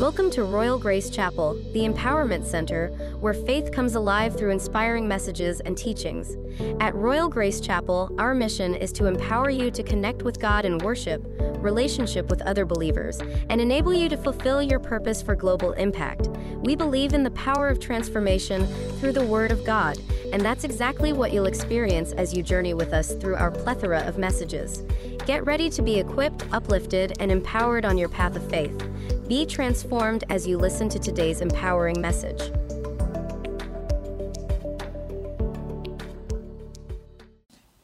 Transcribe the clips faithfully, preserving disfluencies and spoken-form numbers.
Welcome to Royal Grace Chapel, the Empowerment Center, where faith comes alive through inspiring messages and teachings. At Royal Grace Chapel, our mission is to empower you to connect with God in worship, relationship with other believers, and enable you to fulfill your purpose for global impact. We believe in the power of transformation through the Word of God, and that's exactly what you'll experience as you journey with us through our plethora of messages. Get ready to be equipped, uplifted, and empowered on your path of faith. Be transformed as you listen to today's empowering message.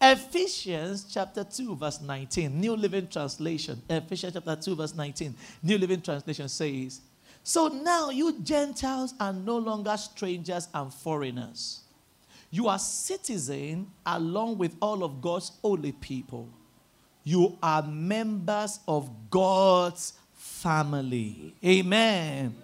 Ephesians chapter two, verse nineteen, New Living Translation. Ephesians chapter two, verse nineteen, New Living Translation says, "So now you Gentiles are no longer strangers and foreigners. You are citizens along with all of God's holy people. You are members of God's family." Amen.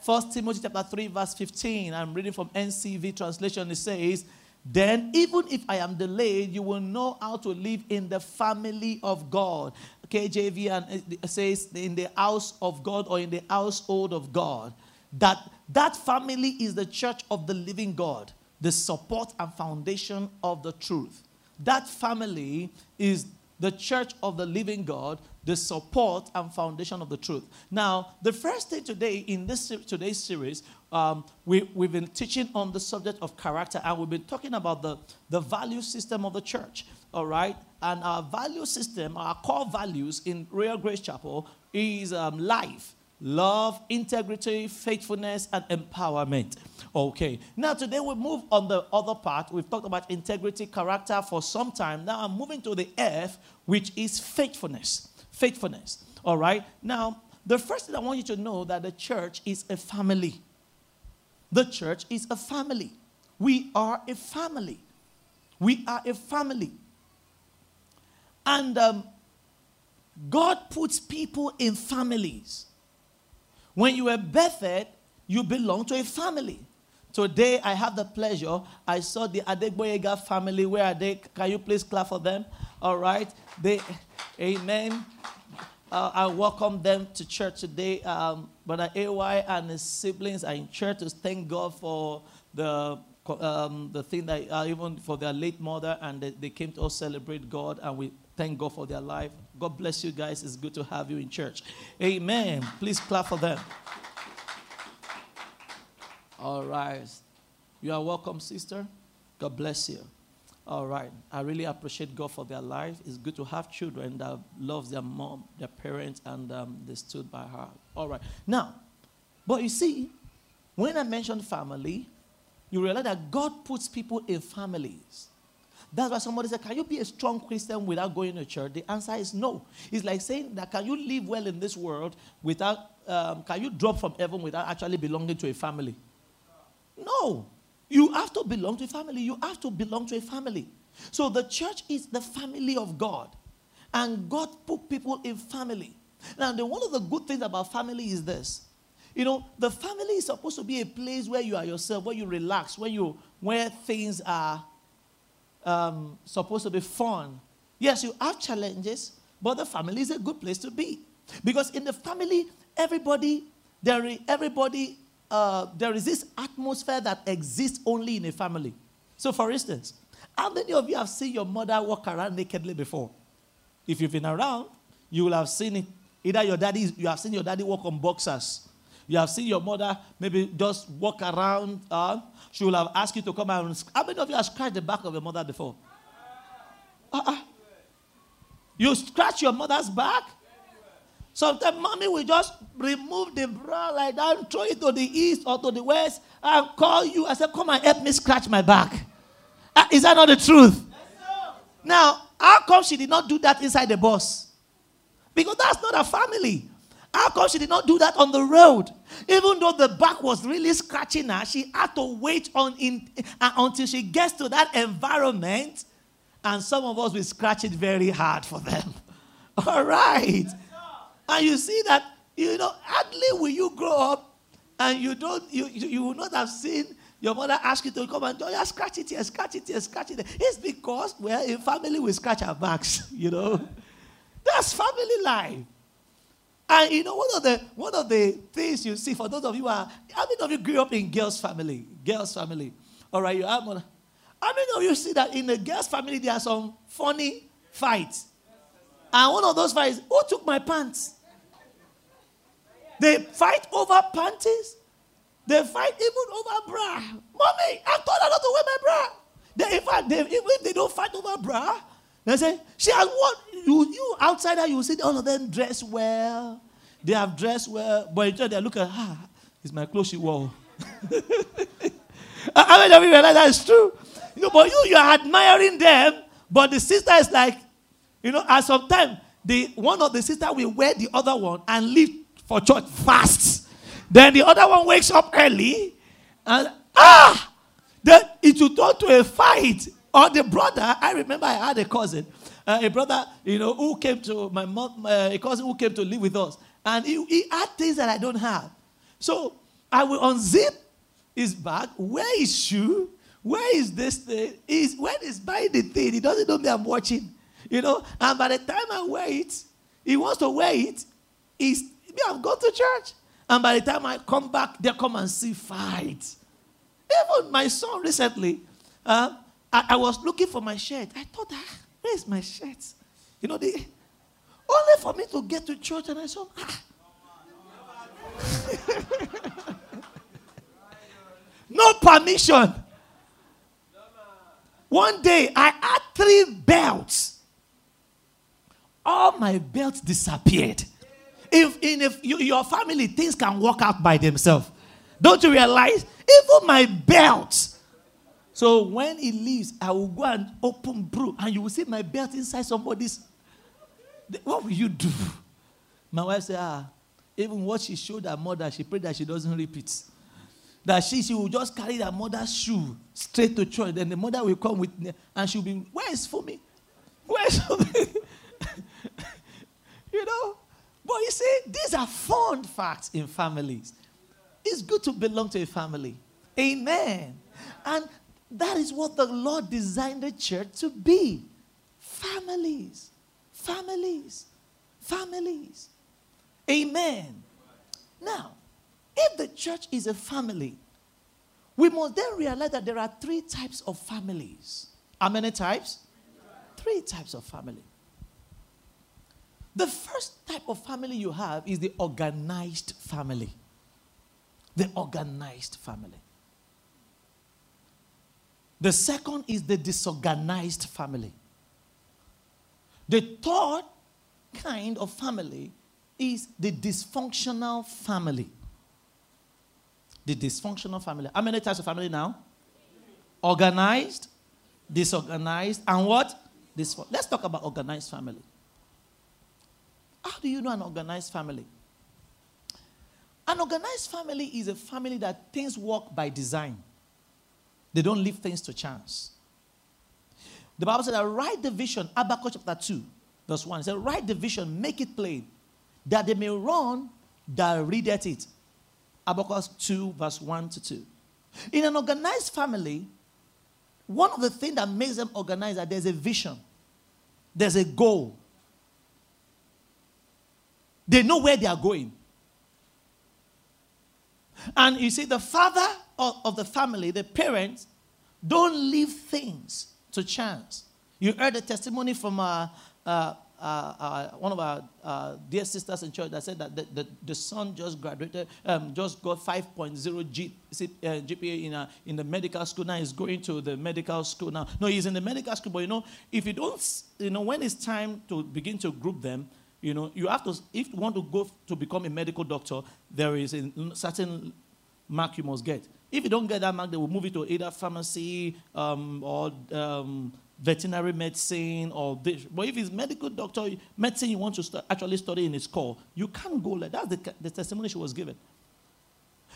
First Timothy chapter three, verse fifteen. I'm reading from N C V translation. It says, "Then even if I am delayed, you will know how to live in the family of God." K J V and it says, "In the house of God," or "in the household of God." That that family is the church of the living God, the support and foundation of the truth. That family is the church of the living God, the support and foundation of the truth. Now, the first thing today in this today's series, um, we, we've been teaching on the subject of character, and we've been talking about the, the value system of the church, all right? And our value system, our core values in Royal Grace Chapel is um, life, love, integrity, faithfulness, and empowerment. Okay. Now, today we move on the other part. We've talked about integrity, character for some time. Now, I'm moving to the F, which is faithfulness. Faithfulness. All right. Now, the first thing I want you to know that the church is a family. The church is a family. We are a family. We are a family. And um, God puts people in families. When you were birthed, you belong to a family. Today, I have the pleasure. I saw the Adeboyega family. Where are they? Can you please clap for them? All right. They, amen. Uh, I welcome them to church today. Um, Brother A Y and his siblings are in church to thank God for the um, the thing that uh, even for their late mother, and they, they came to all celebrate God, and we thank God for their life. God bless you guys. It's good to have you in church. Amen. Please clap for them. All right. You are welcome, sister. God bless you. All right. I really appreciate God for their life. It's good to have children that love their mom, their parents, and um, they stood by her. All right. Now, but you see, when I mentioned family, you realize that God puts people in families. That's why somebody said, "Can you be a strong Christian without going to church?" The answer is no. It's like saying that, "Can you live well in this world without, um, can you drop from heaven without actually belonging to a family?" No. You have to belong to a family. You have to belong to a family. So the church is the family of God. And God put people in family. Now, the, one of the good things about family is this. You know, the family is supposed to be a place where you are yourself, where you relax, where, you, where things are Um, supposed to be fun. Yes, you have challenges, but the family is a good place to be, because in the family, everybody there, is, everybody uh, there is this atmosphere that exists only in a family. So, for instance, how many of you have seen your mother walk around nakedly before? If you've been around, you will have seen it. Either your daddy, you have seen your daddy walk on boxers. You have seen your mother maybe just walk around. Uh, she will have asked you to come and... How many of you have scratched the back of your mother before? Uh-uh. You scratch your mother's back? Sometimes mommy will just remove the bra like that and throw it to the east or to the west and call you and say, "Come and help me scratch my back." Uh, is that not the truth? Yes, now, how come she did not do that inside the bus? Because that's not a family. How come she did not do that on the road? Even though the back was really scratching her, she had to wait on in, uh, until she gets to that environment. And some of us, we scratch it very hard for them. All right. Yes, and you see that, you know, hardly will you grow up and you don't, you, you, you will not have seen your mother ask you to come and oh, yeah, scratch it here, scratch it here, scratch it there. It's because, well, in family, we scratch our backs, you know. That's family life. And you know, one of the one of the things you see, for those of you who are, how many of you grew up in girls' family? Girls' family. All right, you have one. How many of you see that in the girls' family there are some funny fights? And one of those fights, who took my pants? They fight over panties. They fight even over bra. Mommy, I told her not to wear my bra. They, in fact, they, even if they don't fight over bra, they say, she has what? You, you outsider, you see all of them dress well. They have dressed well. But they look at, ah, it's my clothes she wore. How many of you realize that's true? You know, but you, you are admiring them, but the sister is like, you know, at some time, the, one of the sisters will wear the other one and leave for church fast. Then the other one wakes up early and, ah, then it will turn to a fight. Or the brother, I remember I had a cousin, uh, a brother, you know, who came to my mom, uh, a cousin who came to live with us. And he, he had things that I don't have. So I will unzip his bag, wear his shoe, where is this thing? He's, when he's buying the thing, he doesn't know me, I'm watching. You know, and by the time I wear it, he wants to wear it, he's, me, I've gone to church. And by the time I come back, they come and see fight. Even my son recently, uh, I, I was looking for my shirt. I thought, ah, where is my shirt? You know, the, only for me to get to church, and I saw, ah. No permission. One day, I had three belts. All my belts disappeared. If in if you, your family, things can work out by themselves. Don't you realize? Even my belt. So when he leaves, I will go and open brew, and you will see my belt inside somebody's. What will you do? My wife said, ah, even what she showed her mother, she prayed that she doesn't repeat. That she, she will just carry her mother's shoe straight to church. Then the mother will come with, and she'll be, where is Fumi? Where is Fumi? You know? But you see, these are fun facts in families. It's good to belong to a family. Amen. And that is what the Lord designed the church to be. Families. Families. Families. Amen. Now, if the church is a family, we must then realize that there are three types of families. How many types? Three types of family. The first type of family you have is the organized family. The organized family. The second is the disorganized family. The third kind of family is the dysfunctional family. The dysfunctional family. How many types of family now? Organized, disorganized, and what? Disfun- Let's talk about organized family. How do you know an organized family? An organized family is a family that things work by design. They don't leave things to chance. The Bible said that write the vision, Abakos chapter two, verse one. It said, write the vision, make it plain, that they may run that readeth it. Abakos two, verse one to two. In an organized family, one of the things that makes them organized is that there's a vision. There's a goal. They know where they are going. And you see, the father of, of the family, the parents, don't leave things to chance. You heard the testimony from uh, uh, uh, uh, one of our uh, dear sisters in church that said that the, the, the son just graduated, um, just got five point oh G, uh, G P A in, a, in the medical school. Now he's going to the medical school now. No, he's in the medical school, but you know, if you don't, you know, when it's time to begin to group them, you know, you have to, if you want to go to become a medical doctor, there is a certain mark you must get. If you don't get that mark, they will move it to either pharmacy um, or um, veterinary medicine or this. But if it's medical doctor, medicine you want to st- actually study in its core, you can't go like that. That's the, the testimony she was given.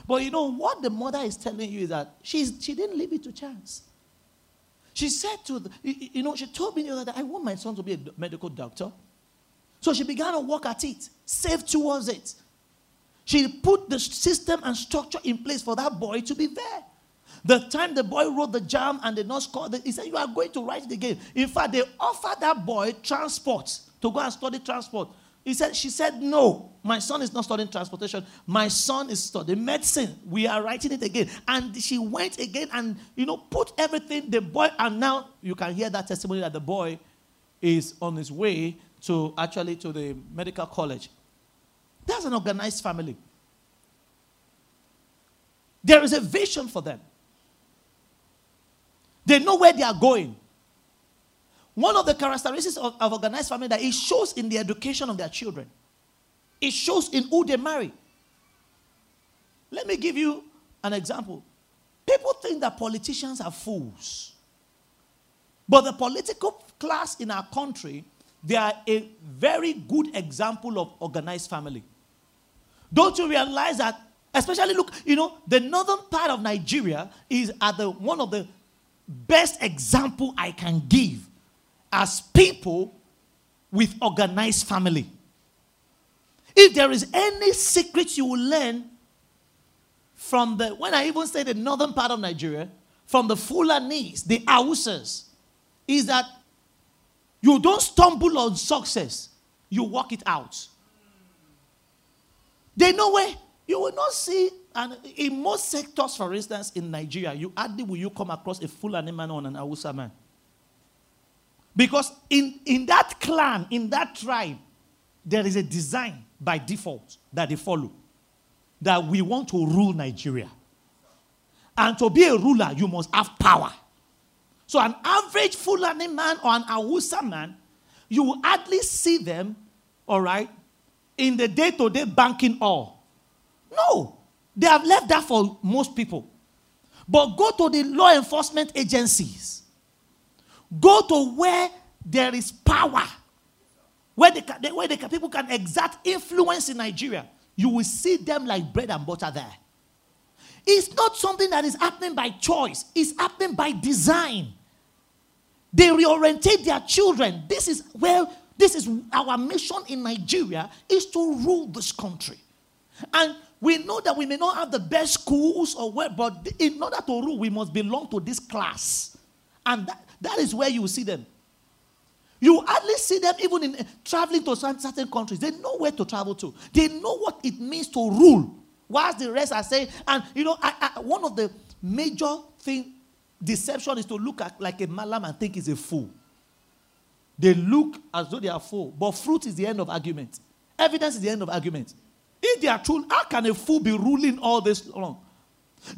But you know, what the mother is telling you is that she's, she didn't leave it to chance. She said to, the, you know, she told me the other day, I want my son to be a medical doctor. So she began to work at it, save towards it. She put the system and structure in place for that boy to be there. The time the boy wrote the jam and the nurse called, he said, you are going to write it again. In fact, they offered that boy transport, to go and study transport. He said, she said, no, my son is not studying transportation. My son is studying medicine. We are writing it again. And she went again and, you know, put everything, the boy, and now you can hear that testimony that the boy is on his way to actually to the medical college. That's an organized family. There is a vision for them. They know where they are going. One of the characteristics of, of organized family that it shows in the education of their children. It shows in who they marry. Let me give you an example. People think that politicians are fools. But the political class in our country, they are a very good example of organized family. Don't you realize that, especially, look, you know, the northern part of Nigeria is at the, one of the best example I can give as people with organized family. If there is any secret you will learn from the, when I even say the northern part of Nigeria, from the Fulanis, the Hausas, is that you don't stumble on success, you work it out. They know where you will not see, and in most sectors, for instance, in Nigeria, you hardly will you come across a Fulani man or an Hausa man. Because in, in that clan, in that tribe, there is a design by default that they follow. That we want to rule Nigeria. And to be a ruler, you must have power. So an average Fulani man or an Hausa man, you will hardly see them, all right, in the day-to-day banking hall. No. They have left that for most people. But go to the law enforcement agencies. Go to where there is power, where, they can, where they can, people can exert influence in Nigeria. You will see them like bread and butter there. It's not something that is happening by choice. It's happening by design. They reorientate their children. This is where, this is our mission in Nigeria, is to rule this country. And we know that we may not have the best schools or where, but in order to rule, we must belong to this class. And that, that is where you see them. You hardly see them even in uh, traveling to some certain countries. They know where to travel to. They know what it means to rule. Whilst the rest are saying, and you know, I, I, one of the major thing, deception is to look at like a malam and think he's a fool. They look as though they are fool, but fruit is the end of argument. Evidence is the end of argument. If they are true, how can a fool be ruling all this long?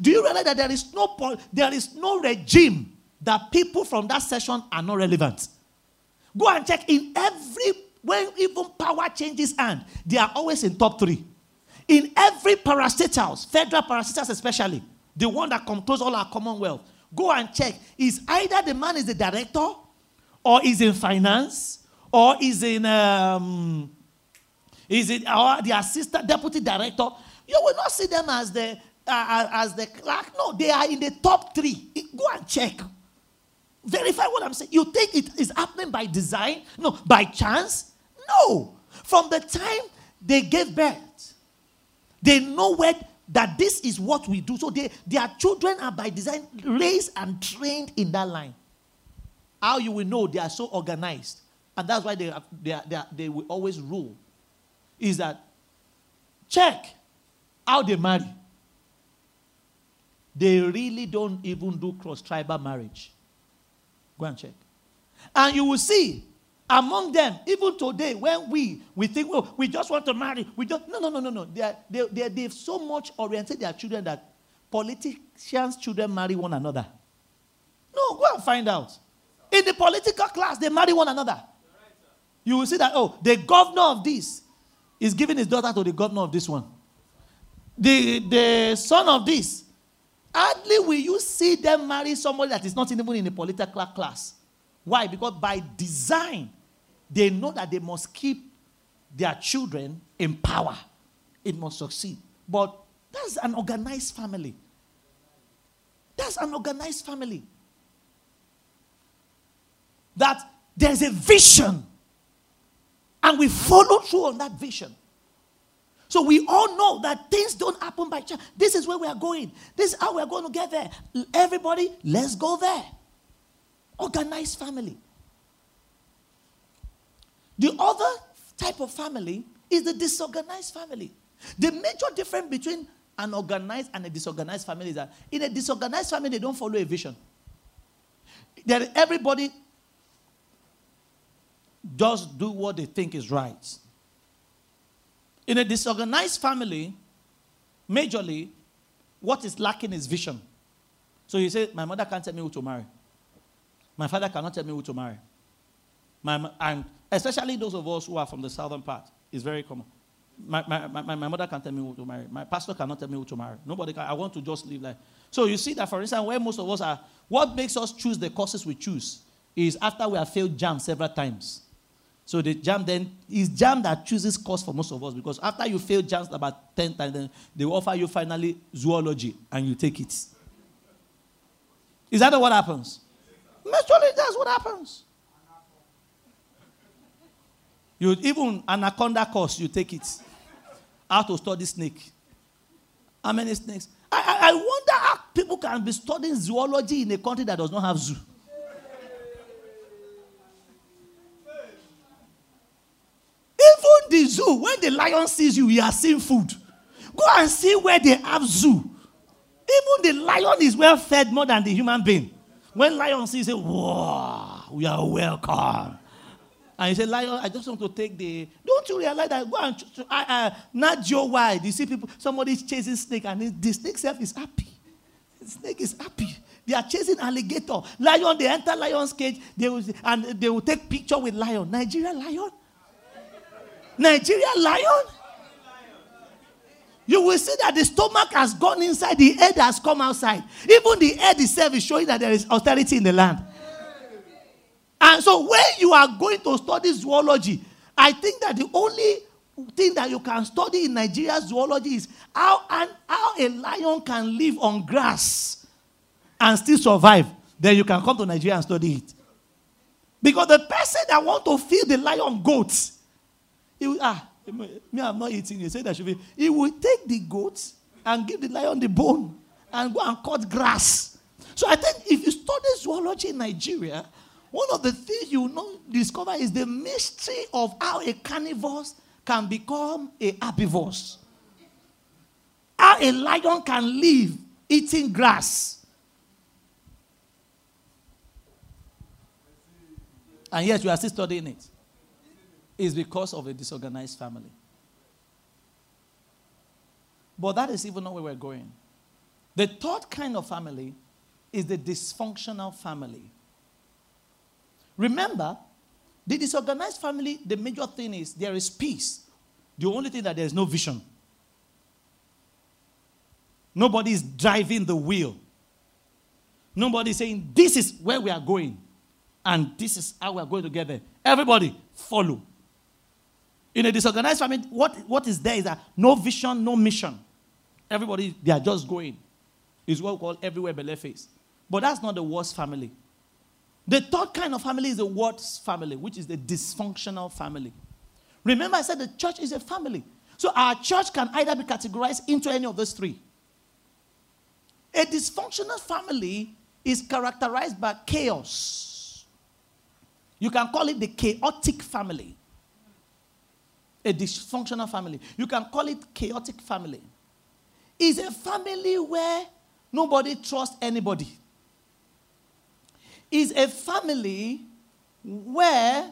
Do you realize that there is no there is no regime that people from that session are not relevant? Go and check in every, when even power changes hand, they are always in top three. In every parastatals, federal parastatals especially, the one that controls all our commonwealth, go and check. Is either the man is the director, or is in finance, or is in... Um, Is it or the assistant deputy director? You will not see them as the uh, as the clerk. No, they are in the top three. Go and check, verify what I'm saying. You think it is happening by design? No, by chance? No. From the time they gave birth, they know where that this is what we do. So they, their children are by design raised and trained in that line. How you will know they are so organized, and that's why they are, they are, they, are, they will always rule. Is that check how they marry. They really don't even do cross-tribal marriage. Go and check. And you will see among them, even today, when we, we think, well, we just want to marry. We don't, no, no, no, no, no. They are, they, they, they've so much oriented their children that politicians' children marry one another. No, go and find out. In the political class, they marry one another. You will see that, oh, the governor of this is giving his daughter to the governor of this one. The, the son of this. Hardly will you see them marry somebody that is not even in the political class. Why? Because by design, they know that they must keep their children in power. It must succeed. But that's an organized family. That's an organized family. That there's a vision. And we follow through on that vision. So we all know that things don't happen by chance. This is where we are going. This is how we are going to get there. Everybody, let's go there. Organized family. The other type of family is the disorganized family. The major difference between an organized and a disorganized family is that in a disorganized family, they don't follow a vision. That everybody just do what they think is right. In a disorganized family, majorly, what is lacking is vision. So you say, my mother can't tell me who to marry. My father cannot tell me who to marry. My, and especially those of us who are from the southern part, it's very common. My, my, my, my mother can't tell me who to marry. My pastor cannot tell me who to marry. Nobody can. I want to just live life. So you see that, for instance, where most of us are, what makes us choose the courses we choose is after we have failed JAMB several times. So the JAMB then is JAMB that chooses course for most of us, because after you fail JAMB about ten times, then they offer you finally zoology and you take it. Is that what happens? Naturally, that's what happens. You even anaconda course, you take it. How to study snake? How many snakes? I, I, I wonder how people can be studying zoology in a country that does not have zoo. Even the zoo, when the lion sees you, he has seen food. Go and see where they have zoo. Even the lion is well fed more than the human being. When lion sees it, wow, we are welcome. And you say, lion, I just want to take the... Don't you realize that? Go and... Uh, not your wide. You see people, somebody's chasing snake and the snake self is happy. The snake is happy. They are chasing alligator. Lion, they enter lion's cage they will, and they will take picture with lion. Nigeria lion? Nigeria lion? You will see that the stomach has gone inside, the head has come outside. Even the head itself is showing that there is austerity in the land. And so when you are going to study zoology, I think that the only thing that you can study in Nigeria zoology is how, an, how a lion can live on grass and still survive. Then you can come to Nigeria and study it. Because the person that wants to feed the lion goats, he will, ah, me, I'm not eating. You say that should be. He will take the goats and give the lion the bone and go and cut grass. So I think if you study zoology in Nigeria, one of the things you will not discover is the mystery of how a carnivore can become a herbivore. How a lion can live eating grass. And yet you are still studying it. It's because of a disorganized family. But that is even not where we're going. The third kind of family is the dysfunctional family. Remember, the disorganized family, the major thing is there is peace. The only thing that there is no vision. Nobody is driving the wheel. Nobody is saying, this is where we are going. And this is how we are going together. Everybody, follow. In a disorganized family, what, what is there is that no vision, no mission. Everybody, they are just going. It's what we call everywhere but left face. But that's not the worst family. The third kind of family is the worst family, which is the dysfunctional family. Remember I said the church is a family. So our church can either be categorized into any of those three. A dysfunctional family is characterized by chaos. You can call it the chaotic family. A dysfunctional family. You can call it chaotic family. It's a family where nobody trusts anybody. Is a family where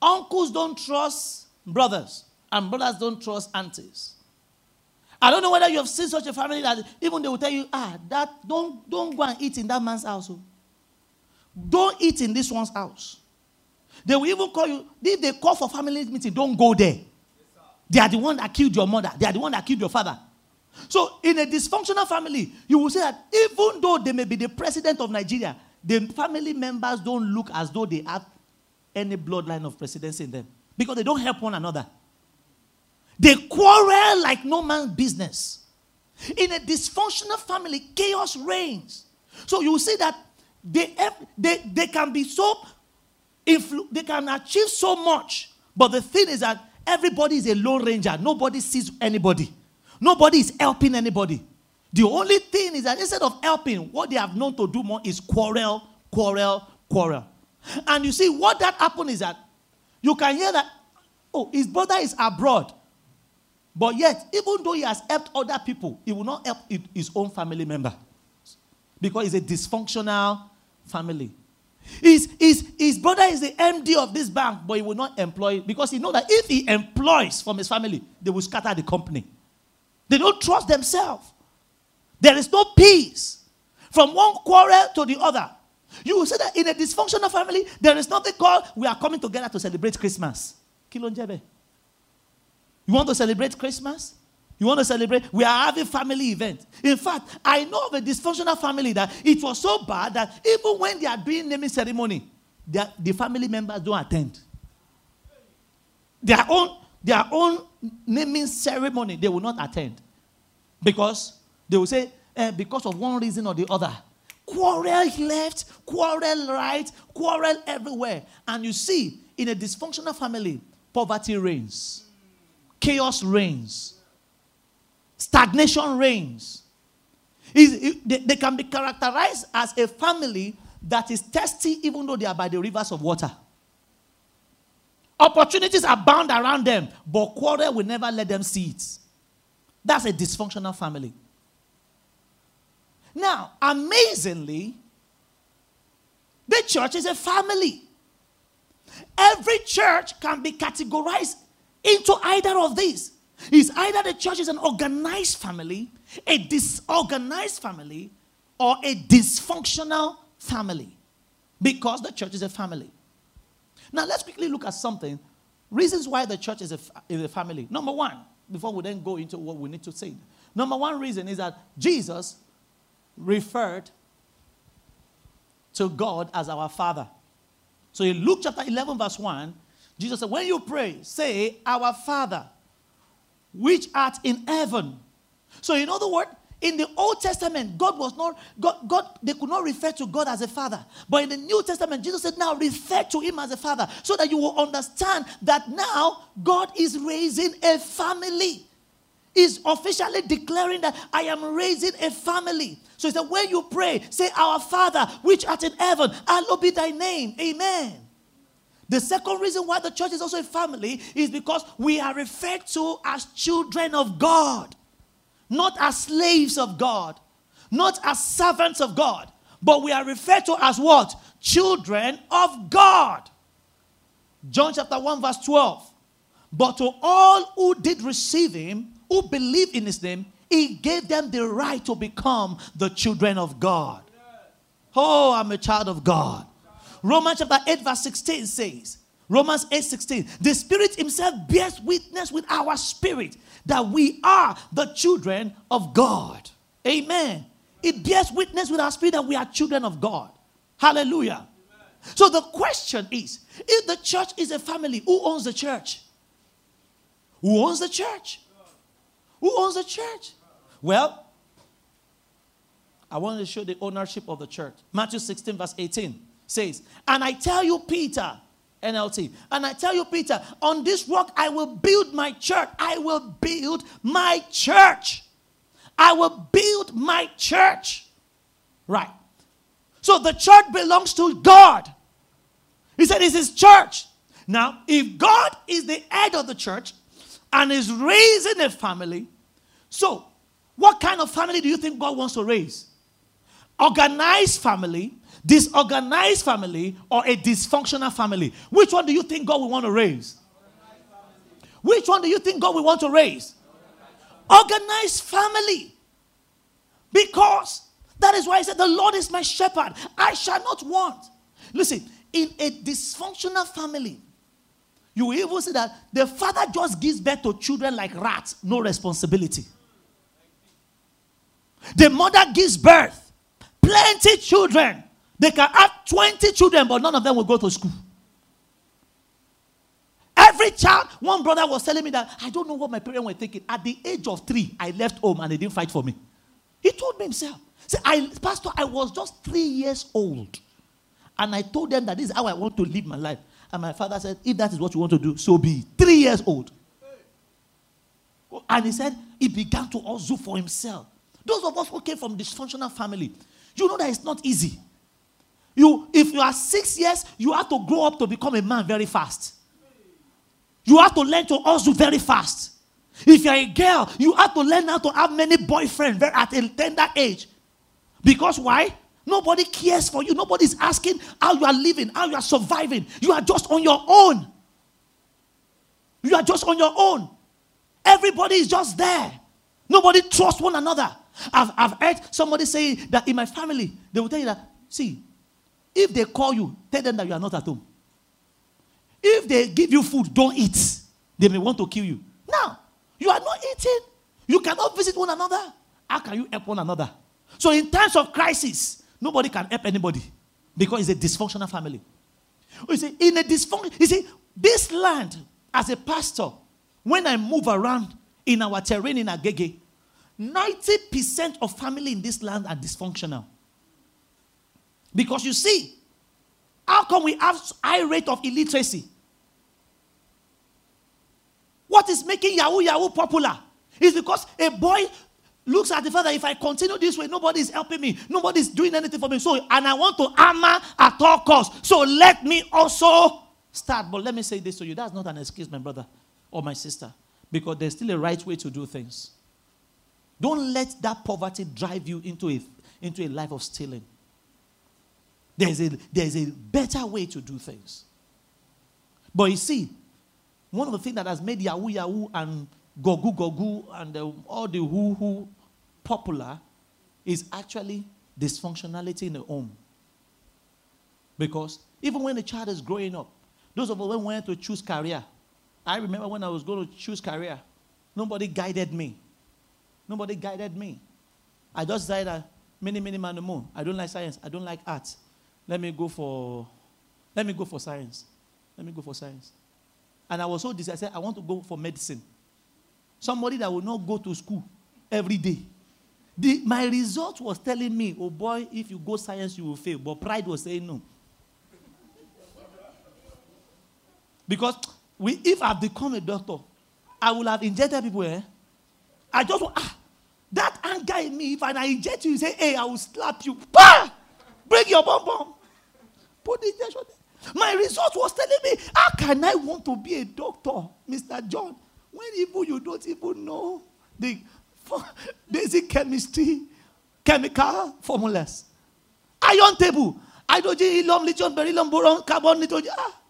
uncles don't trust brothers and brothers don't trust aunties. I don't know whether you have seen such a family that even they will tell you, ah, that don't, don't go and eat in that man's house. Don't eat in this one's house. They will even call you, if they call for family meeting, don't go there. Yes, sir. They are the one that killed your mother. They are the one that killed your father. So in a dysfunctional family, you will say that even though they may be the president of Nigeria, the family members don't look as though they have any bloodline of presidency in them. Because they don't help one another. They quarrel like no man's business. In a dysfunctional family, chaos reigns. So you will see that they, they, they can be so, influ- they can achieve so much. But the thing is that everybody is a lone ranger. Nobody sees anybody. Nobody is helping anybody. The only thing is that instead of helping, what they have known to do more is quarrel, quarrel, quarrel. And you see, what that happened is that You can hear that, oh, his brother is abroad. But yet, even though he has helped other people, he will not help his own family member. Because it's a dysfunctional family. His, his, his brother is the M D of this bank, but he will not employ, because he knows that if he employs from his family, they will scatter the company. They don't trust themselves. There is no peace. From one quarrel to the other. You will say that in a dysfunctional family, there is nothing called, we are coming together to celebrate Christmas. Kilonjebe. You want to celebrate Christmas? You want to celebrate? We are having family events. In fact, I know of a dysfunctional family that it was so bad that even when they are doing naming ceremony, are, the family members don't attend. Their own, their own naming ceremony, they will not attend. Because they will say, eh, because of one reason or the other. Quarrel left, quarrel right, quarrel everywhere. And you see, in a dysfunctional family, poverty reigns. Chaos reigns. Stagnation reigns. They can be characterized as a family that is thirsty even though they are by the rivers of water. Opportunities abound around them, but quarrel will never let them see it. That's a dysfunctional family. Now, amazingly, the church is a family. Every church can be categorized into either of these. It's either the church is an organized family, a disorganized family, or a dysfunctional family, because the church is a family. Now, let's quickly look at something. Reasons why the church is a, is a family. Number one, before we then go into what we need to say. Number one reason is that Jesus referred to God as our Father. So in Luke chapter eleven verse one, Jesus said, when you pray, say, our Father, which art in heaven. So in other words, in the Old Testament, God was not, God, God, they could not refer to God as a father. But in the New Testament, Jesus said, now refer to him as a father, so that you will understand that now God is raising a family. He's officially declaring that I am raising a family. So he said, when you pray, say, our Father, which art in heaven, hallowed be thy name. Amen. The second reason why the church is also a family is because we are referred to as children of God, not as slaves of God, not as servants of God, but we are referred to as what? Children of God. John chapter one verse twelve. But to all who did receive him, who believed in his name, he gave them the right to become the children of God. Oh, I'm a child of God. Romans chapter eight verse sixteen says, Romans eight sixteen, the Spirit himself bears witness with our spirit that we are the children of God. Amen. It bears witness with our spirit that we are children of God. Hallelujah. Amen. So the question is, if the church is a family, who owns the church? Who owns the church? Who owns the church? Well, I want to show the ownership of the church. Matthew sixteen verse eighteen. Says, and I tell you, Peter, N L T, and I tell you, Peter, on this rock I will build my church. I will build my church. I will build my church. Right. So the church belongs to God. He said it's his church. Now, if God is the head of the church and is raising a family, so what kind of family do you think God wants to raise? Organized family, disorganized family, or a dysfunctional family? Which one do you think God will want to raise? Which one do you think God will want to raise? Organized family. Because that is why he said, the Lord is my shepherd, I shall not want. Listen, in a dysfunctional family, you will even see that the father just gives birth to children like rats, no responsibility. The mother gives birth, plenty children. They can have twenty children, but none of them will go to school. Every child, one brother was telling me that, I don't know what my parents were thinking. At the age of three, I left home and they didn't fight for me. He told me himself. See, I, Pastor, I was just three years old. And I told them that this is how I want to live my life. And my father said, if that is what you want to do, so be it. Three years old. And he said, he began to also for himself. Those of us who came from dysfunctional family, you know that it's not easy. You, if you are six years, you have to grow up to become a man very fast. You have to learn to hustle very fast. If you're a girl, you have to learn how to have many boyfriends at a tender age. Because why? Nobody cares for you. Nobody's asking how you are living, how you are surviving. You are just on your own. You are just on your own. Everybody is just there. Nobody trusts one another. I've, I've heard somebody say that in my family, they will tell you that, see, if they call you, tell them that you are not at home. If they give you food, don't eat. They may want to kill you. Now, you are not eating. You cannot visit one another. How can you help one another? So in times of crisis, nobody can help anybody because it's a dysfunctional family. You see, in a dysfunction, you see, this land, as a pastor, when I move around in our terrain in Agege, ninety percent of family in this land are dysfunctional. Because you see, how come we have high rate of illiteracy? What is making Yahoo Yahoo popular? It's because a boy looks at the father, if I continue this way, nobody is helping me. Nobody is doing anything for me. So, and I want to armor at all costs. So let me also start. But let me say this to you. That's not an excuse, my brother or my sister. Because there's still a right way to do things. Don't let that poverty drive you into a, into a life of stealing. There's a, there's a better way to do things. But you see, one of the things that has made Yahoo Yahoo and Gogu Gogu and the, all the who who popular is actually dysfunctionality in the home. Because even when the child is growing up, those of us when we went to choose career, I remember when I was going to choose career, nobody guided me. Nobody guided me. I just said, uh, many, many man the moon. I don't like science. I don't like art. Let me go for, let me go for science. Let me go for science. And I was so decided, I said, I want to go for medicine. Somebody that will not go to school every day. The, my result was telling me, oh boy, if you go science, you will fail. But pride was saying no. Because we, if I become a doctor, I will have injected people. Eh? I just want, ah, that anger in me, if I inject you, you say, hey, I will slap you. Bah! Break your bum bum. Put the injection there. My result was telling me, how can I want to be a doctor, Mister John? When people you don't even know the basic chemistry, chemical formulas. Ion table. Hydrogen, helium, lithium, beryllium, boron, carbon, nitrogen. Ah.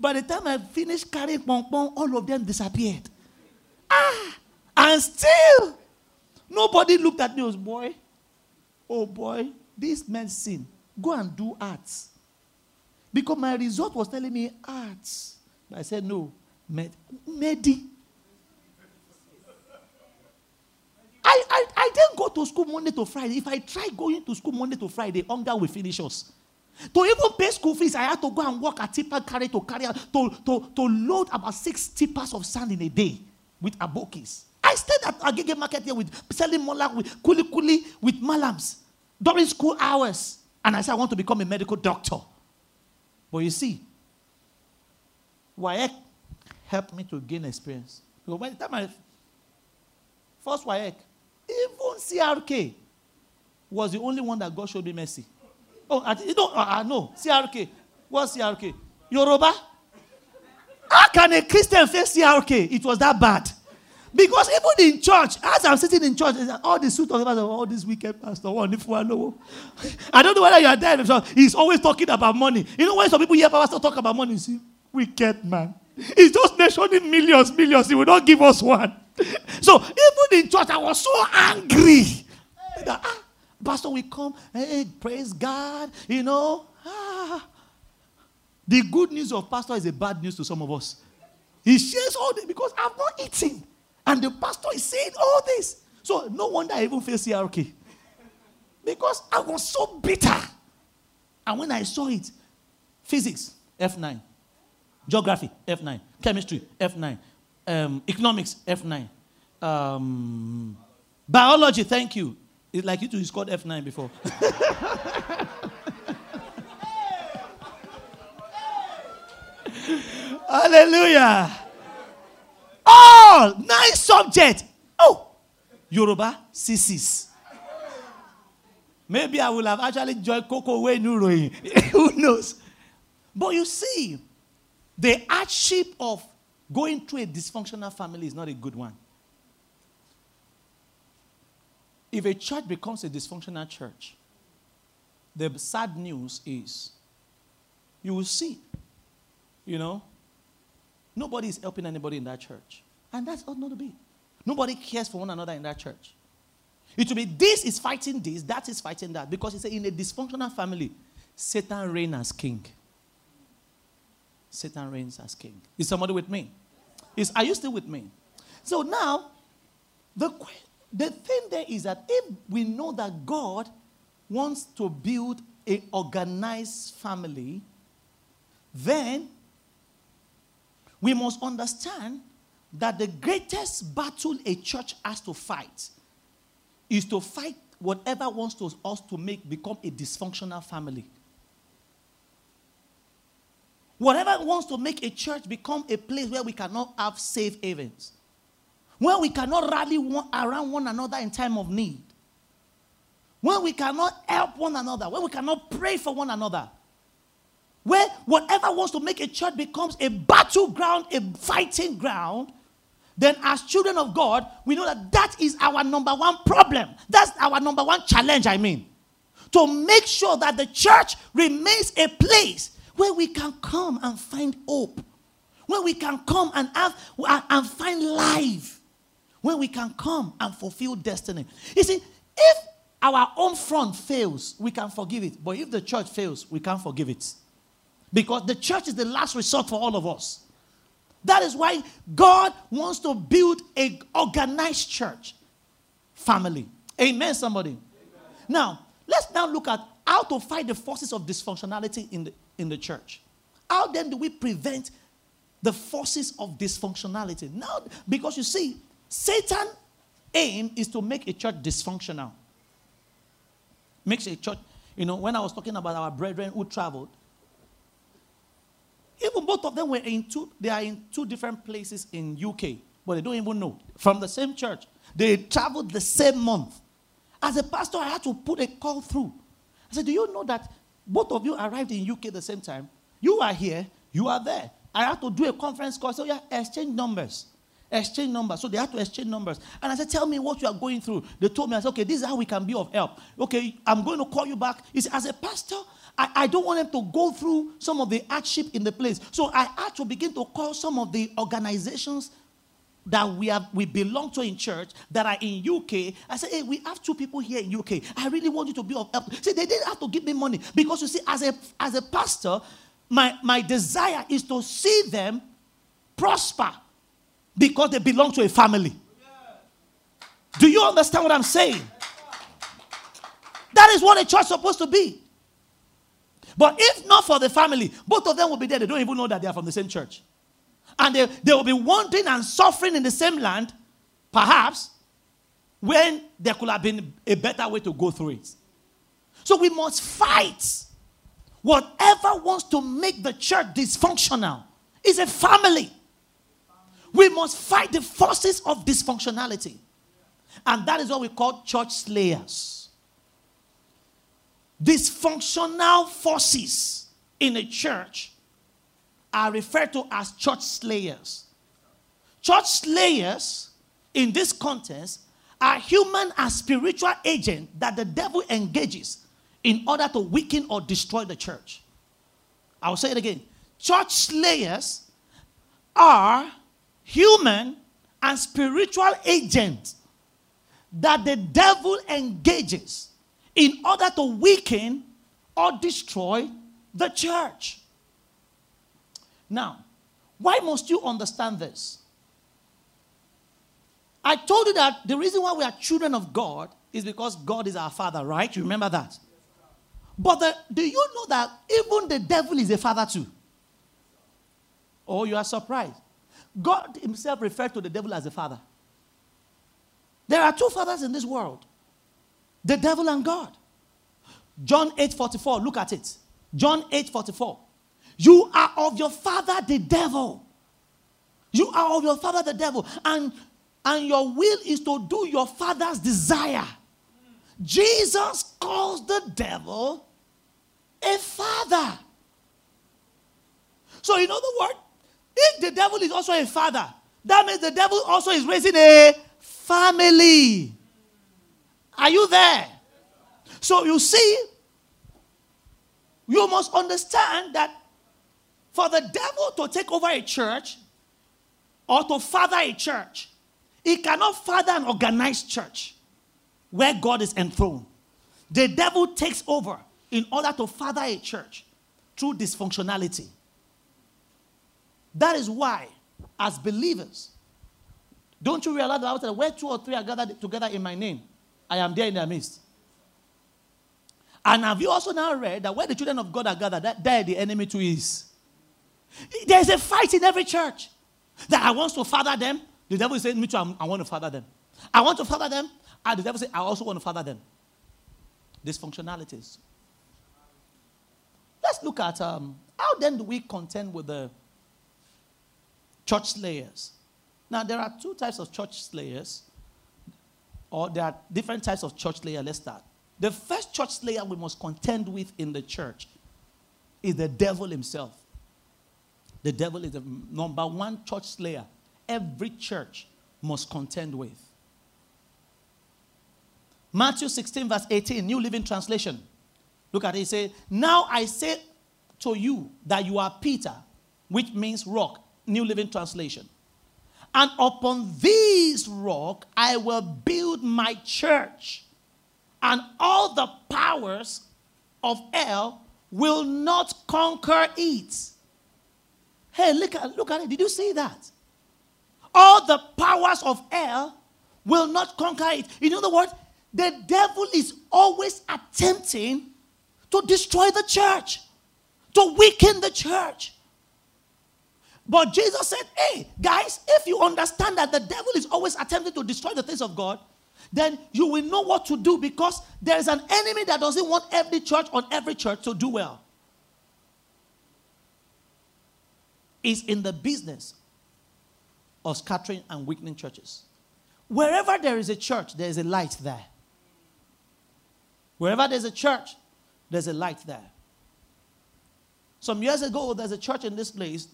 By the time I finished carrying pong-pong, all of them disappeared. Ah! And still, nobody looked at me as, boy, oh boy, this medicine, go and do arts. Because my result was telling me arts. I said, no, med, medi. I, I, I didn't go to school Monday to Friday. If I try going to school Monday to Friday, hunger will finish us. To even pay school fees, I had to go and work a tipper carry to carry out, to, to, to load about six tippers of sand in a day with Abakos. I stayed at Agege market here with selling malams, with kuli kuli, with malams during school hours. And I said, I want to become a medical doctor. But you see, WAEC helped me to gain experience. Because by the time I first WAEC, even C R K was the only one that God showed me mercy. Oh, I, no, uh, no, C R K. What's C R K? Yoruba? How can a Christian face C R K? It was that bad. Because even in church, as I'm sitting in church, all the suit of the pastor, all this wicked pastor, I don't know whether you are there. He's always talking about money. You know when some people hear pastor talk about money, you see, wicked man. He's just mentioning millions, millions. He will not give us one. So even in church, I was so angry. That, ah, pastor will come, hey, praise God, you know. Ah. The good news of pastor is a bad news to some of us. He shares all this because I've not eaten. And the pastor is saying all this. So no wonder I even feel C R K. Because I was so bitter. And when I saw it, physics, F nine. Geography, F nine. Chemistry, F nine. Um, economics, F nine. Um, biology, thank you. It's like you two, you scored F nine before. Hallelujah. All nine subjects. Oh, Yoruba, C Cs. Maybe I will have actually joined Koko Wenuro. Who knows? But you see, the hardship of Going through a dysfunctional family is not a good one. If a church becomes a dysfunctional church, the sad news is you will see, you know, nobody is helping anybody in that church. And that's ought not to be. Nobody cares for one another in that church. It will be this is fighting this, that is fighting that. Because he said in a dysfunctional family, Satan reigns as king. Satan reigns as king. Is somebody with me? Is, are you still with me? So now, the, the thing there is that if we know that God wants to build an organized family, then we must understand that the greatest battle a church has to fight is to fight whatever wants to us to make become a dysfunctional family. Whatever wants to make a church become a place where we cannot have safe havens, where we cannot rally one, around one another in time of need, where we cannot help one another, where we cannot pray for one another, where whatever wants to make a church becomes a battleground, a fighting ground, then as children of God, we know that that is our number one problem. That's our number one challenge, I mean. To make sure that the church remains a place where we can come and find hope, where we can come and have and find life, where we can come and fulfill destiny. You see, if our own front fails, we can forgive it. But if the church fails, we can't forgive it. Because the church is the last resort for all of us. That is why God wants to build an organized church family. Amen, somebody. Amen. Now, let's now look at how to fight the forces of dysfunctionality in the in the church. How then do we prevent the forces of dysfunctionality? Now, because you see, Satan's aim is to make a church dysfunctional. Makes a church, you know, when I was talking about our brethren who traveled, even both of them were in two, they are in two different places in U K, but they don't even know. From the same church. They traveled the same month. As a pastor, I had to put a call through. I said, do you know that both of you arrived in U K at the same time? You are here, you are there. I had to do a conference call. So yeah, exchange numbers. Exchange numbers. So they had to exchange numbers. And I said, tell me what you are going through. They told me, I said, okay, this is how we can be of help. Okay, I'm going to call you back. He said, as a pastor, I, I don't want them to go through some of the hardship in the place. So I had to begin to call some of the organizations that we have, we belong to in church that are in U K. I said, hey, we have two people here in U K. I really want you to be of help. See, they didn't have to give me money because you see, as a as a pastor, my, my desire is to see them prosper because they belong to a family. Yeah. Do you understand what I'm saying? That is what a church is supposed to be. But if not for the family, both of them will be there. They don't even know that they are from the same church. And they, they will be wandering and suffering in the same land, perhaps, when there could have been a better way to go through it. So we must fight whatever wants to make the church dysfunctional. It's a family. We must fight the forces of dysfunctionality. And that is what we call church slayers. Dysfunctional forces in a church are referred to as church slayers. Church slayers, in this context, are human and spiritual agents that the devil engages in order to weaken or destroy the church. I will say it again. Church slayers are human and spiritual agents that the devil engages in order to weaken or destroy the church. Now, why must you understand this? I told you that the reason why we are children of God is because God is our Father, right? You remember that? But the, do you know that even the devil is a father too? Oh, you are surprised. God himself referred to the devil as a father. There are two fathers in this world, the devil and God. John eight forty-four, look at it. John eight forty-four. You are of your father, the devil. You are of your father, the devil. And, and your will is to do your father's desire. Jesus calls the devil a father. So in other words, If the devil is also a father, that means the devil also is raising a family. Are you there? So you see, you must understand that for the devil to take over a church or to father a church, he cannot father an organized church where God is enthroned. The devil takes over in order to father a church through dysfunctionality. That is why, as believers, don't you realize the Bible says, where two or three are gathered together in my name, I am there in their midst. And have you also now read that where the children of God are gathered, that there the enemy too is? There is a fight in every church. That I want to father them, the devil is saying, me too, I want to father them. I want to father them, and the devil says, I also want to father them. Dysfunctionalities. Let's look at um, how then do we contend with the church slayers. Now, there are two types of church slayers, or there are different types of church slayers. Let's start. The first church slayer we must contend with in the church is the devil himself. The devil is the number one church slayer every church must contend with. Matthew sixteen, verse eighteen, New Living Translation. Look at it. He says, now I say to you that you are Peter, which means rock. New Living Translation. And upon this rock I will build my church, and all the powers of hell will not conquer it. Hey, look at, look at it. Did you see that? All the powers of hell will not conquer it. In other words, the devil is always attempting to destroy the church, to weaken the church. But Jesus said, hey, guys, if you understand that the devil is always attempting to destroy the things of God, then you will know what to do, because there is an enemy that doesn't want every church on every church to do well. He's in the business of scattering and weakening churches. Wherever there is a church, there is a light there. Wherever there's a church, there's a light there. Some years ago, there's a church in this place.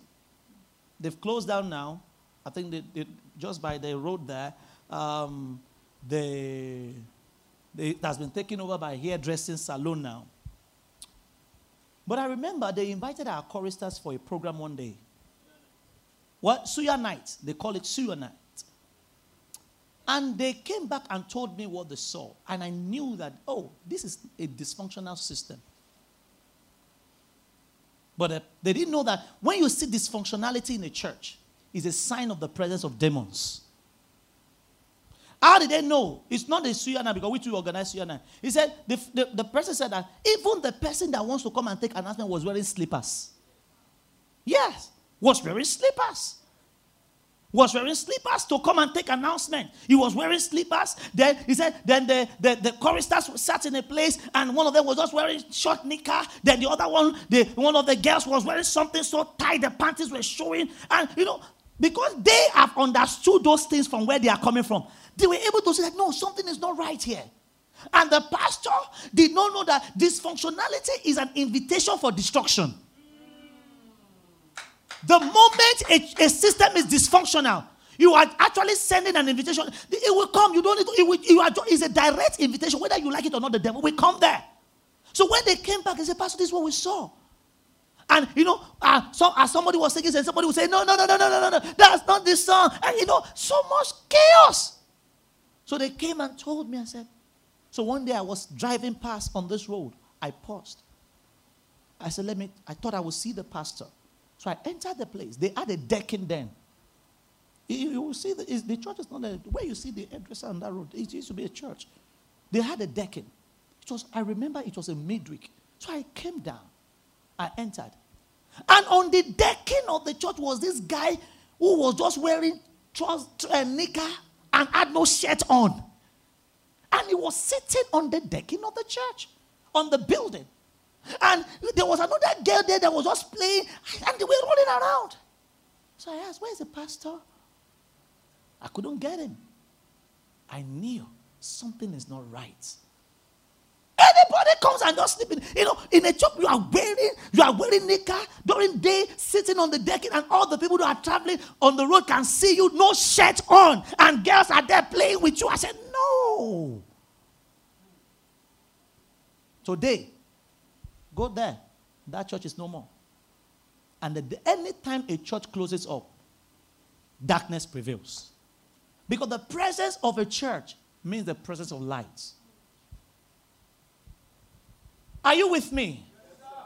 They've closed down now. I think they, they, just by the road there, um, they, they, it has been taken over by a hairdressing salon now. But I remember they invited our choristers for a program one day. What? Suya night. They call it Suya night. And they came back and told me what they saw. And I knew that, oh, this is a dysfunctional system. But uh, they didn't know that when you see dysfunctionality in a church, it's a sign of the presence of demons. How did they know? It's not the Suyana, because we too organize Suyana. He said, the, the, the person said that even the person that wants to come and take announcement was wearing slippers. Yes, was wearing slippers. Was wearing slippers to come and take announcement. He was wearing slippers. Then he said, then the, the, the choristers sat in a place, and one of them was just wearing short knicker. Then the other one, the one of the girls was wearing something so tight the panties were showing. And you know, because they have understood those things from where they are coming from, they were able to say that no, something is not right here. And the pastor did not know that dysfunctionality is an invitation for destruction. The moment a, a system is dysfunctional, you are actually sending an invitation. It will come. You don't need to. It will, you are, it's a direct invitation. Whether you like it or not, the devil will come there. So when they came back and said, Pastor, this is what we saw. And, you know, uh, so, uh, somebody was singing, and somebody would say, no, no, no, no, no, no, no, that's not this song. And, you know, so much chaos. So they came and told me, I said, so one day I was driving past on this road. I paused. I said, let me, I thought I would see the pastor. So I entered the place. They had a decking den. You, you will see the, the church is not a, where you see the address on that road. It used to be a church. They had a decking. It was, I remember it was a midweek. So I came down. I entered. And on the decking of the church was this guy who was just wearing trousers and knicker and had no shirt on. And he was sitting on the decking of the church, on the building. And there was another girl there that was just playing, and they were running around. So I asked, where's the pastor? I couldn't get him. I knew something is not right. Any Nobody comes and just sleeping. You know, in a church, you are wearing, you are wearing knicker during day, sitting on the deck, and all the people who are traveling on the road can see you, no shirt on, and girls are there playing with you. I said, no. Today, go there. That church is no more. And the, any time a church closes up, darkness prevails. Because the presence of a church means the presence of light. Are you with me? Yes, sir.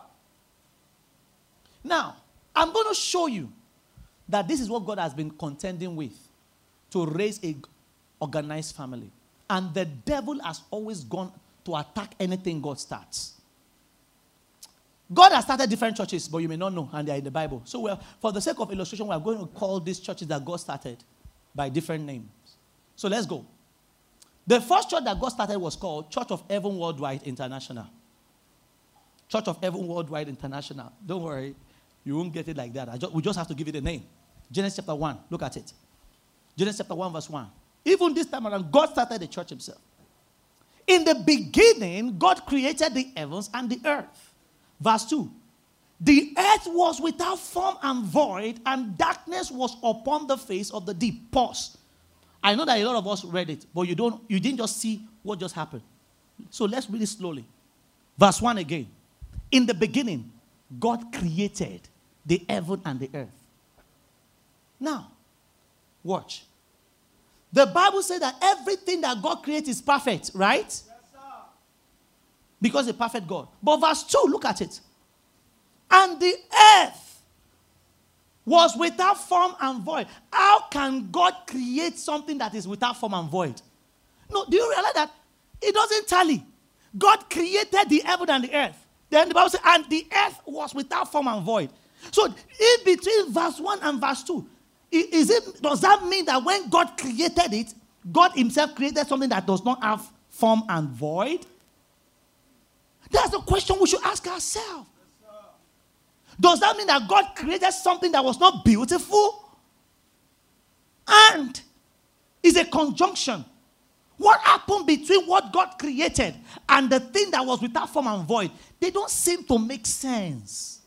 Now, I'm going to show you that this is what God has been contending with to raise an organized family. And the devil has always gone to attack anything God starts. God has started different churches, but you may not know, and they are in the Bible. So we're, for the sake of illustration, we are going to call these churches that God started by different names. So let's go. The first church that God started was called Church of Heaven Worldwide International. Church of Heaven Worldwide International. Don't worry, you won't get it like that. I just, we just have to give it a name. Genesis chapter one, look at it. Genesis chapter one verse one. Even this time around, God started the church himself. In the beginning, God created the heavens and the earth. Verse two. The earth was without form and void, and darkness was upon the face of the deep. Pause. I know that a lot of us read it, but you don't, you didn't just see what just happened. So let's read it slowly. Verse one again. In the beginning, God created the heaven and the earth. Now, watch. The Bible says that everything that God creates is perfect, right? Yes, sir. Because it's a perfect God. But verse two, look at it. And the earth was without form and void. How can God create something that is without form and void? No, do you realize that? It doesn't tally. God created the heaven and the earth. Then the Bible says, and the earth was without form and void. So in between verse one and verse two, is it, does that mean that when God created it, God himself created something that does not have form and void? That's the question we should ask ourselves. Does that mean that God created something that was not beautiful? And is a conjunction. What happened between what God created and the thing that was without form and void? They don't seem to make sense.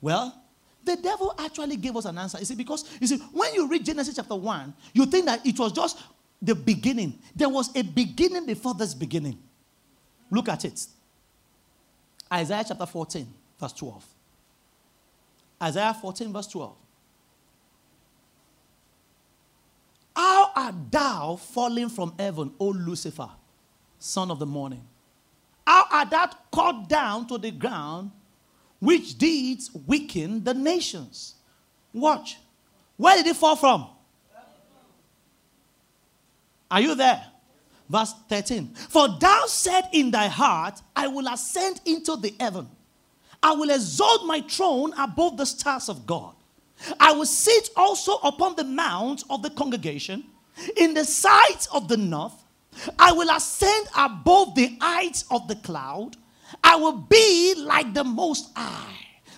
Well, the devil actually gave us an answer. You see, because you see, when you read Genesis chapter one, you think that it was just the beginning. There was a beginning before this beginning. Look at it. Isaiah chapter fourteen, verse twelve. Isaiah fourteen, verse twelve. How art thou fallen from heaven, O Lucifer, son of the morning? How art thou cut down to the ground, which deeds weaken the nations? Watch. Where did it fall from? Are you there? Verse thirteen. For thou said in thy heart, I will ascend into the heaven. I will exalt my throne above the stars of God. I will sit also upon the mount of the congregation in the sides of the north. I will ascend above the heights of the cloud. I will be like the Most High.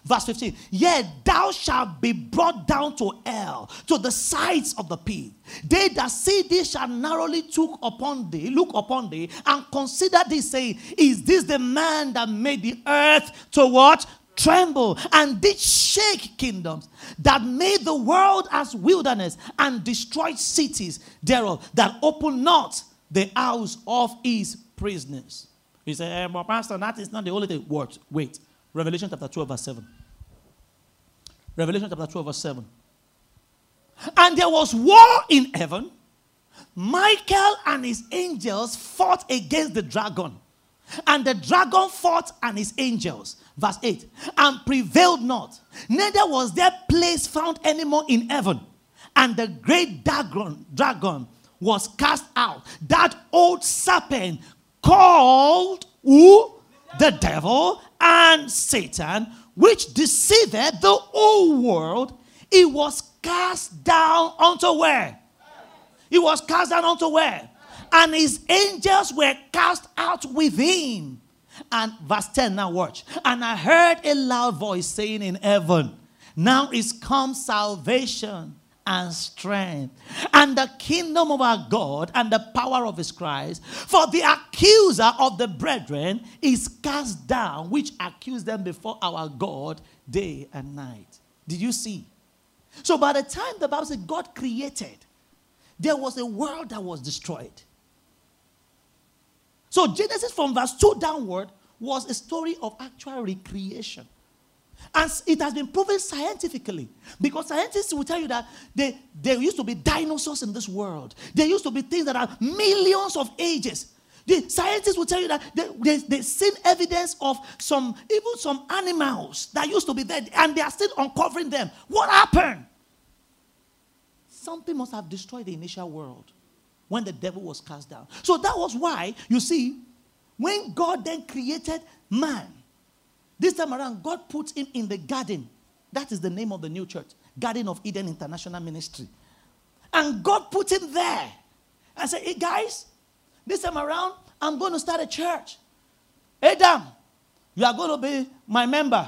Verse fifteen. Yet thou shalt be brought down to hell, to the sides of the pit. They that see thee shall narrowly look upon thee, look upon thee, and consider thee, saying, is this the man that made the earth to what? Tremble, and did shake kingdoms, that made the world as wilderness, and destroyed cities thereof, that opened not the house of his prisoners. He said, hey, but Pastor, that is not the only thing. What? Wait. Revelation chapter twelve, verse seven. Revelation chapter twelve, verse seven. And there was war in heaven. Michael and his angels fought against the dragon. And the dragon fought and his angels. Verse eight. And prevailed not. Neither was their place found anymore in heaven. And the great dragon, dragon was cast out. That old serpent called who? The devil and Satan, which deceived the whole world. He was cast down unto where? He was cast down unto where? And his angels were cast out with him. And verse ten, now watch. And I heard a loud voice saying in heaven, now is come salvation and strength, and the kingdom of our God and the power of his Christ. For the accuser of the brethren is cast down, which accused them before our God day and night. Did you see? So by the time the Bible said God created, there was a world that was destroyed. So Genesis from verse two downward was a story of actual recreation. And it has been proven scientifically, because scientists will tell you that they, there used to be dinosaurs in this world. There used to be things that are millions of ages. The scientists will tell you that they, they, they've seen evidence of some, even some animals that used to be there, and they are still uncovering them. What happened? Something must have destroyed the initial world when the devil was cast down. So that was why, you see, when God then created man, this time around, God puts him in the garden. That is the name of the new church, Garden of Eden International Ministry. And God put him there and said, hey guys, this time around, I'm going to start a church. Adam, you are going to be my member.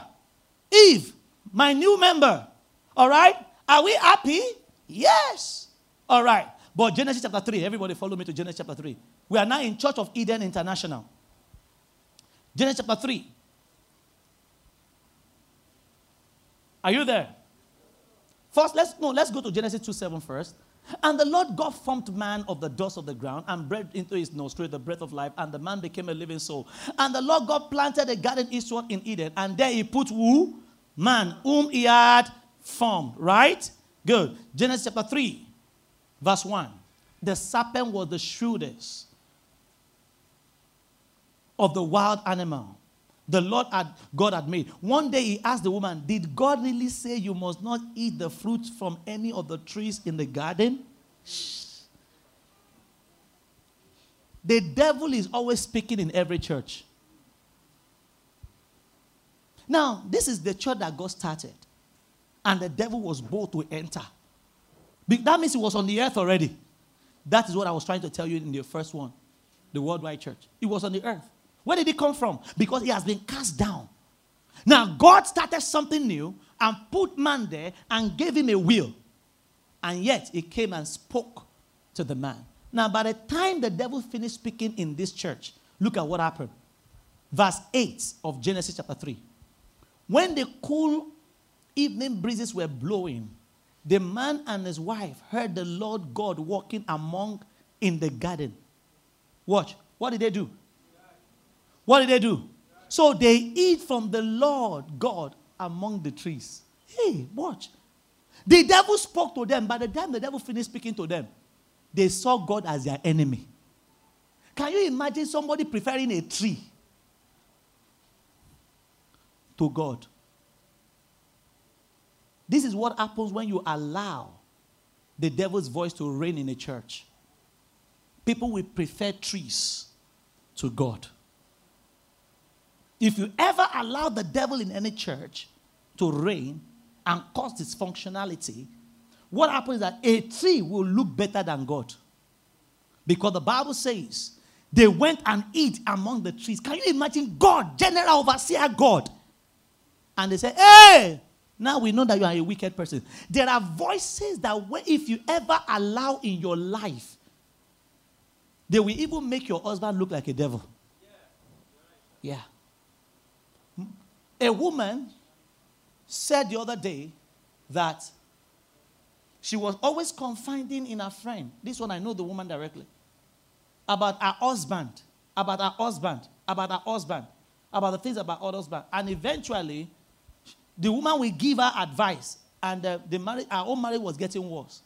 Eve, my new member. All right? Are we happy? Yes. All right. But Genesis chapter three, everybody follow me to Genesis chapter three. We are now in Church of Eden International. Genesis chapter three. Are you there? First, let's, no, let's go to Genesis two seven first. And the Lord God formed man of the dust of the ground and breathed into his nostrils the breath of life, and the man became a living soul. And the Lord God planted a garden eastward in Eden, and there he put who? Man, whom he had formed. Right? Good. Genesis chapter three, verse one. The serpent was the shrewdest of the wild animal the Lord had, God had made. One day he asked the woman, did God really say you must not eat the fruit from any of the trees in the garden? Shh. The devil is always speaking in every church. Now, this is the church that God started, and the devil was bold to enter. That means he was on the earth already. That is what I was trying to tell you in the first one, the worldwide church. It was on the earth. Where did it come from? Because he has been cast down. Now, God started something new and put man there and gave him a will. And yet, he came and spoke to the man. Now, by the time the devil finished speaking in this church, look at what happened. Verse eight of Genesis chapter three. When the cool evening breezes were blowing, the man and his wife heard the Lord God walking among in the garden. Watch. What did they do? What did they do? So they eat from the Lord God among the trees. Hey, watch. The devil spoke to them. By the time the devil finished speaking to them, they saw God as their enemy. Can you imagine somebody preferring a tree to God? This is what happens when you allow the devil's voice to reign in a church. People will prefer trees to God. If you ever allow the devil in any church to reign and cause dysfunctionality, what happens is that a tree will look better than God. Because the Bible says, they went and eat among the trees. Can you imagine God, general overseer God? And they say, hey, now we know that you are a wicked person. There are voices that if you ever allow in your life, they will even make your husband look like a devil. Yeah. A woman said the other day that she was always confiding in her friend. This one, I know the woman directly. About her husband, about her husband, about her husband, about the things about her husband. And eventually, the woman will give her advice. And the, the marriage, her own marriage was getting worse.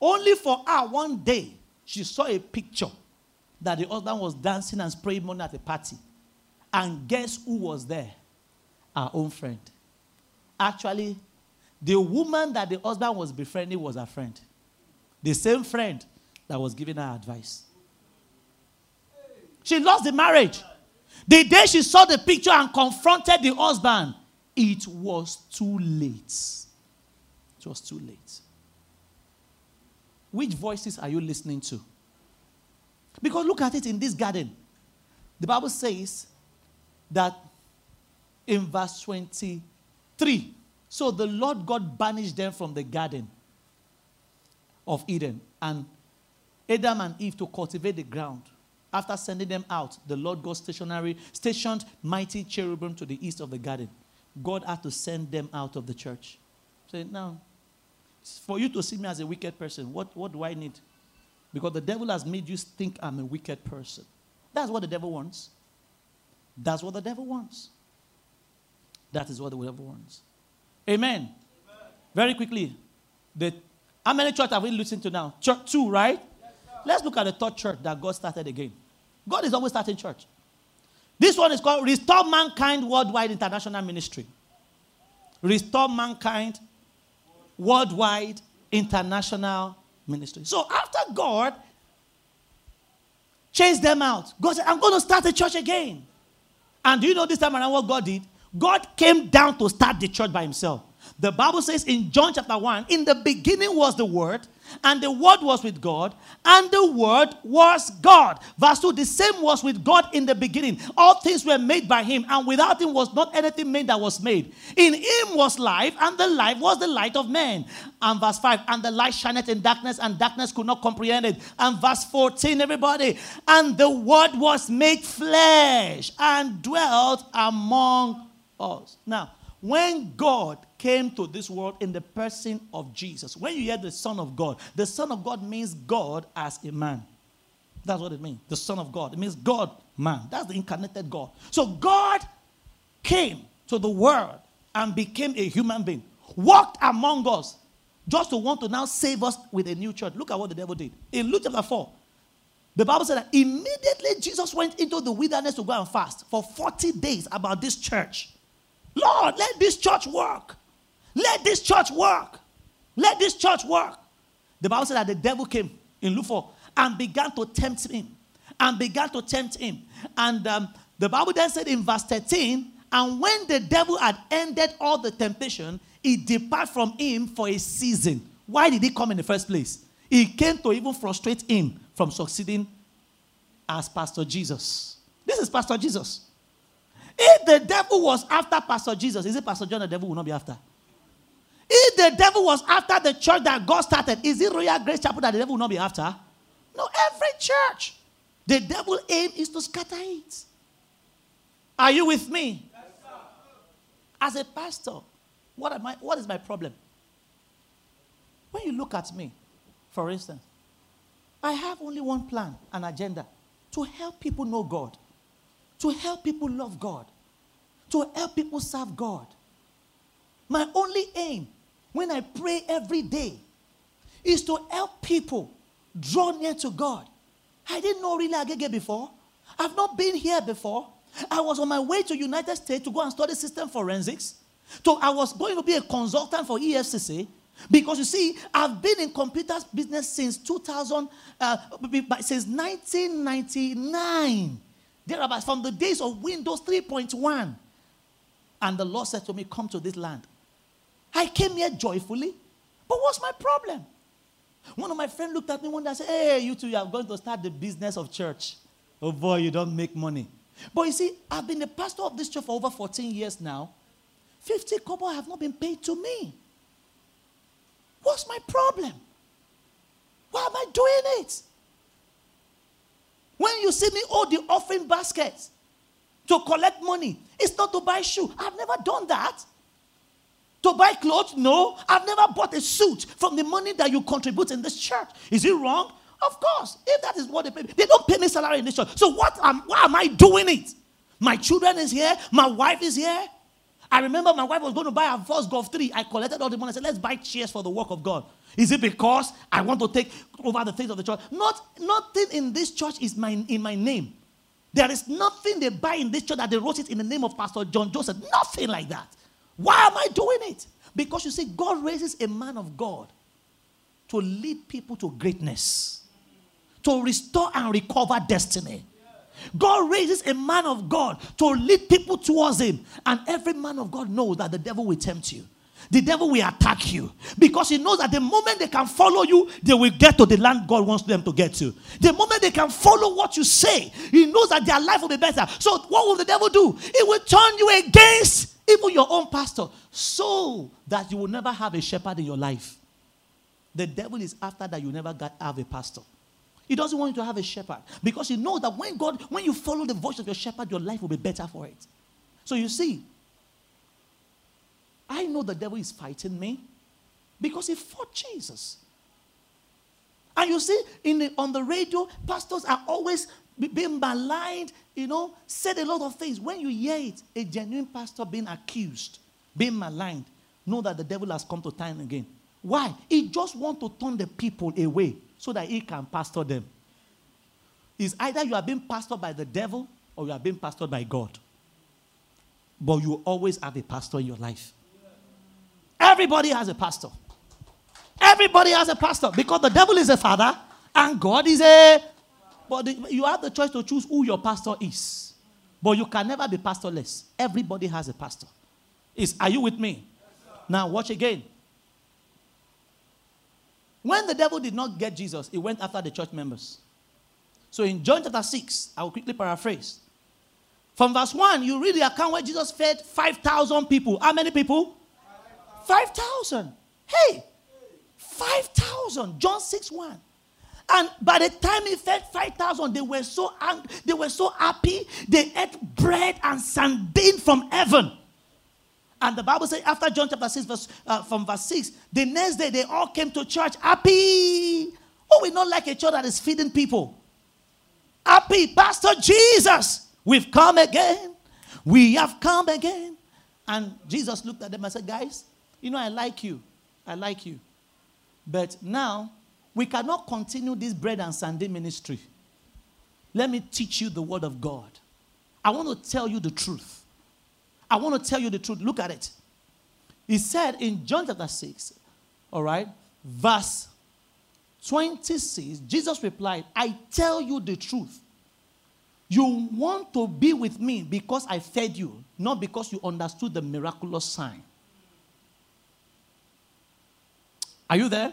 Only for her, one day, she saw a picture that the husband was dancing and spraying money at a party. And guess who was there? Our own friend. Actually, the woman that the husband was befriending was her friend. The same friend that was giving her advice. She lost the marriage. The day she saw the picture and confronted the husband, it was too late. It was too late. Which voices are you listening to? Because look at it in this garden. The Bible says that in verse twenty-three, so the Lord God banished them from the garden of Eden and Adam and Eve to cultivate the ground. After sending them out, the Lord God stationary, stationed mighty cherubim to the east of the garden. God had to send them out of the church. Say, now, for you to see me as a wicked person, what, what do I need? Because the devil has made you think I'm a wicked person. That's what the devil wants. That's what the devil wants. That is what the devil wants. Amen. Amen. Very quickly, the, how many churches have we listened to now? Church two, right? Yes, let's look at the third church that God started again. God is always starting church. This one is called Restore Mankind Worldwide International Ministry. Restore Mankind Worldwide International Ministry. So after God chased them out, God said, I'm going to start a church again. And do you know this time around what God did? God came down to start the church by himself. The Bible says in John chapter one, in the beginning was the Word, and the Word was with God, and the Word was God. Verse two, the same was with God in the beginning. All things were made by him, and without him was not anything made that was made. In him was life, and the life was the light of men. And verse five, and the light shineth in darkness, and darkness could not comprehend it. And verse fourteen, everybody, and the Word was made flesh, and dwelt among us. Now, when God came to this world in the person of Jesus, when you hear the Son of God, the Son of God means God as a man. That's what it means. The Son of God. It means God, man. That's the incarnated God. So God came to the world and became a human being, walked among us, just to want to now save us with a new church. Look at what the devil did. In Luke chapter four, the Bible said that immediately Jesus went into the wilderness to go and fast for forty days about this church. Lord, let this church work. Let this church work. Let this church work. The Bible said that the devil came in Luke four and began to tempt him. And began to tempt him. And um, the Bible then said in verse thirteen, and when the devil had ended all the temptation, he departed from him for a season. Why did he come in the first place? He came to even frustrate him from succeeding as Pastor Jesus. This is Pastor Jesus. If the devil was after Pastor Jesus, is it Pastor John the devil will not be after? If the devil was after the church that God started, is it Royal Grace Chapel that the devil will not be after? No, every church, the devil's aim is to scatter it. Are you with me? As a pastor, what am I, what is my problem? When you look at me, for instance, I have only one plan, an agenda, to help people know God, to help people love God, to help people serve God. My only aim when I pray every day is to help people draw near to God. I didn't know really Agege before. I've not been here before. I was on my way to United States to go and study system forensics. So I was going to be a consultant for E F C C because, you see, I've been in computer business since two thousand, uh, since nineteen ninety-nine. Thereabouts, from the days of Windows three point one. And the Lord said to me, come to this land. I came here joyfully, but what's my problem? One of my friends looked at me one day and said, hey, you two, you are going to start the business of church. Oh boy, you don't make money. But you see, I've been the pastor of this church for over fourteen years now. fifty kobo have not been paid to me. What's my problem? Why am I doing it? When you see me hold the offering baskets to collect money, it's not to buy shoes. I've never done that. To buy clothes? No. I've never bought a suit from the money that you contribute in this church. Is it wrong? Of course. If that is what they pay me. They don't pay me salary in this church. So what am, why am I doing it? My children is here. My wife is here. I remember my wife was going to buy a first Golf three. I collected all the money. I said, let's buy chairs for the work of God. Is it because I want to take over the things of the church? Not, nothing in this church is my, in my name. There is nothing they buy in this church that they wrote it in the name of Pastor John Joseph. Nothing like that. Why am I doing it? Because you see, God raises a man of God to lead people to greatness, to restore and recover destiny. God raises a man of God to lead people towards him. And every man of God knows that the devil will tempt you. The devil will attack you. Because he knows that the moment they can follow you, they will get to the land God wants them to get to. The moment they can follow what you say, he knows that their life will be better. So what will the devil do? It will turn you against even your own pastor. So that you will never have a shepherd in your life. The devil is after that you never got, have a pastor. He doesn't want you to have a shepherd, because he knows that when God, when you follow the voice of your shepherd, your life will be better for it. So you see, I know the devil is fighting me because he fought Jesus. And you see, in the, on the radio, pastors are always being maligned, you know, said a lot of things. When you hear it, a genuine pastor being accused, being maligned, know that the devil has come to time again. Why? He just wants to turn the people away so that he can pastor them. It's either you are being pastored by the devil or you are being pastored by God. But you always have a pastor in your life. Everybody has a pastor. Everybody has a pastor, because the devil is a father and God is a... But the, you have the choice to choose who your pastor is. But you can never be pastorless. Everybody has a pastor. Is, are you with me? Yes, now watch again. When the devil did not get Jesus, he went after the church members. So in John chapter six, I will quickly paraphrase. From verse one, you read the account where Jesus fed five thousand people. How many people? five thousand. Hey! five thousand. John six one. And by the time he fed five thousand, they were so angry, they were so happy. They ate bread and sardine from heaven. And the Bible says, after John chapter six, verse, uh, from verse six, the next day they all came to church happy. Oh, we not like a church that is feeding people. Happy, Pastor Jesus, we've come again. We have come again. And Jesus looked at them and said, guys, you know, I like you. I like you. But now, we cannot continue this bread and sardine ministry. Let me teach you the word of God. I want to tell you the truth. I want to tell you the truth. Look at it. He said in John chapter six, all right, verse twenty-six, Jesus replied, I tell you the truth. You want to be with me because I fed you, not because you understood the miraculous sign. Are you there?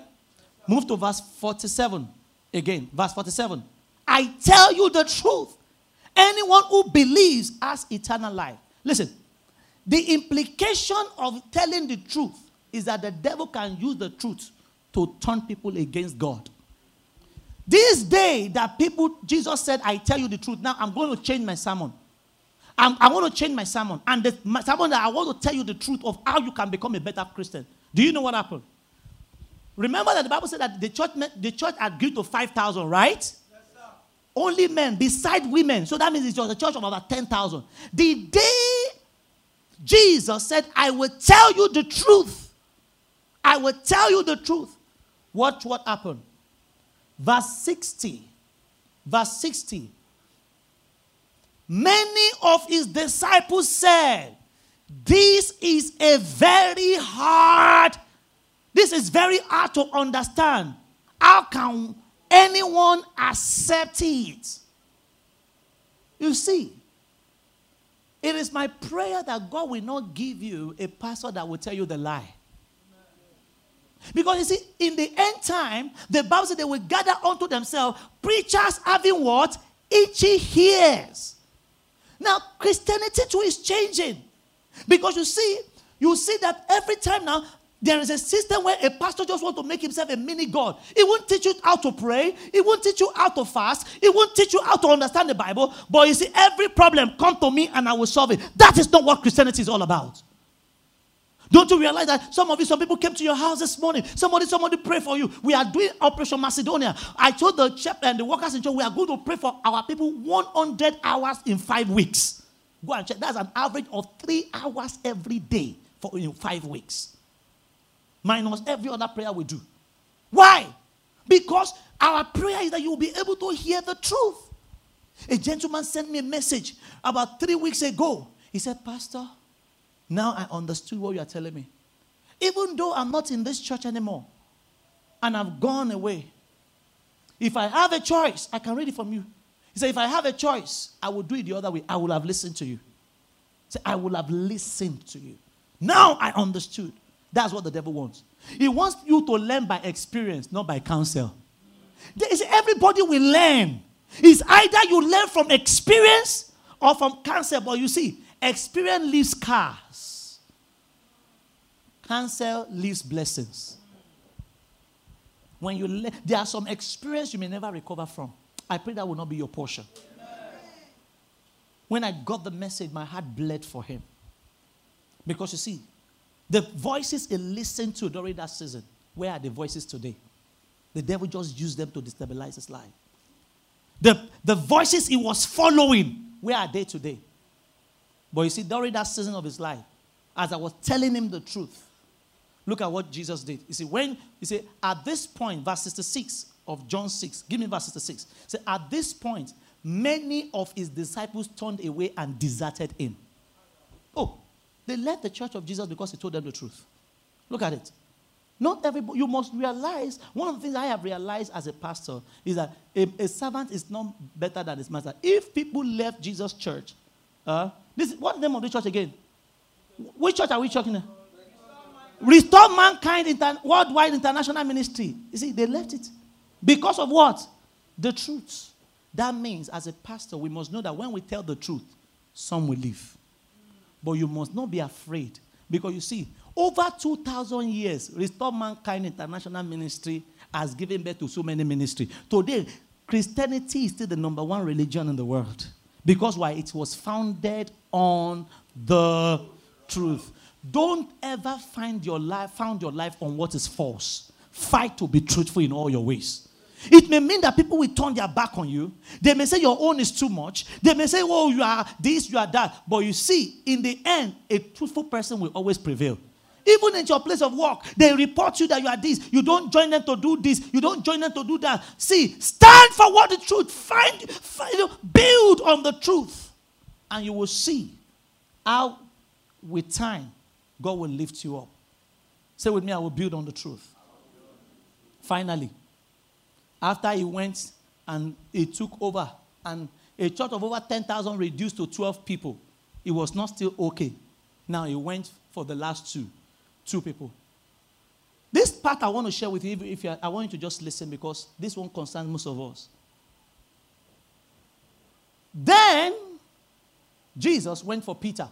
Move to verse forty-seven again. Verse forty-seven. I tell you the truth. Anyone who believes has eternal life. Listen. The implication of telling the truth is that the devil can use the truth to turn people against God. This day that people, Jesus said, I tell you the truth. Now I'm going to change my sermon. I'm, I want to change my sermon. And the my sermon that I want to tell you the truth of how you can become a better Christian. Do you know what happened? Remember that the Bible said that the church, the church had grew to five thousand, right? Yes, sir. Only men, beside women. So that means it was a church of about ten thousand. The day Jesus said, I will tell you the truth. I will tell you the truth. Watch what happened. Verse sixty. Verse sixty. Many of his disciples said, this is a very hard This is very hard to understand. How can anyone accept it? You see, it is my prayer that God will not give you a pastor that will tell you the lie. Because you see, in the end time, the Bible says they will gather unto themselves preachers having what? Itchy ears. Now, Christianity too is changing. Because you see, you see that every time now, there is a system where a pastor just wants to make himself a mini God. He won't teach you how to pray. He won't teach you how to fast. He won't teach you how to understand the Bible. But you see, every problem, come to me and I will solve it. That is not what Christianity is all about. Don't you realize that some of you, some people came to your house this morning. Somebody, somebody prayed for you. We are doing Operation Macedonia. I told the shepherd and the workers in church, we are going to pray for our people one hundred hours in five weeks. Go and check. That's an average of three hours every day for in five weeks. Minus every other prayer we do. Why? Because our prayer is that you will be able to hear the truth. A gentleman sent me a message about three weeks ago. He said, Pastor, now I understood what you are telling me. Even though I'm not in this church anymore and I've gone away, if I have a choice, I can read it from you. He said, if I have a choice, I will do it the other way. I will have listened to you. He said, I will have listened to you. Now I understood. That's what the devil wants. He wants you to learn by experience, not by counsel. Everybody will learn. It's either you learn from experience or from counsel. But you see, experience leaves scars. Counsel leaves blessings. When you le- there are some experience you may never recover from. I pray that will not be your portion. When I got the message, my heart bled for him. Because you see, the voices he listened to during that season, where are the voices today? The devil just used them to destabilize his life. The, the voices he was following, where are they today? But you see, during that season of his life, as I was telling him the truth, look at what Jesus did. You see, when you see, at this point, verse sixty-six of John six, give me verse sixty-six. Say, at this point, many of his disciples turned away and deserted him. Oh, they left the church of Jesus because he told them the truth. Look at it. Not everybody, you must realize, one of the things I have realized as a pastor is that a, a servant is not better than his master. If people left Jesus' church, uh, this what's the name of the church again? Which church are we talking about? Restore Mankind Inter- Worldwide International Ministry. You see, they left it. Because of what? The truth. That means, as a pastor, we must know that when we tell the truth, some will leave. But you must not be afraid. Because you see, over two thousand years, Restore Mankind International Ministry has given birth to so many ministries. Today, Christianity is still the number one religion in the world. Because why? It was founded on the truth. Don't ever find your life, found your life on what is false. Fight to be truthful in all your ways. It may mean that people will turn their back on you. They may say your own is too much. They may say, oh, you are this, you are that. But you see, in the end, a truthful person will always prevail. Even in your place of work, they report you that you are this. You don't join them to do this. You don't join them to do that. See, stand for what the truth. Find, find build on the truth. And you will see how, with time, God will lift you up. Say with me, I will build on the truth. Finally, after he went and he took over, and a church of over ten thousand reduced to twelve people, it was not still okay. Now he went for the last two, two people. This part I want to share with you, if you, I want you to just listen, because this one concerns most of us. Then Jesus went for Peter.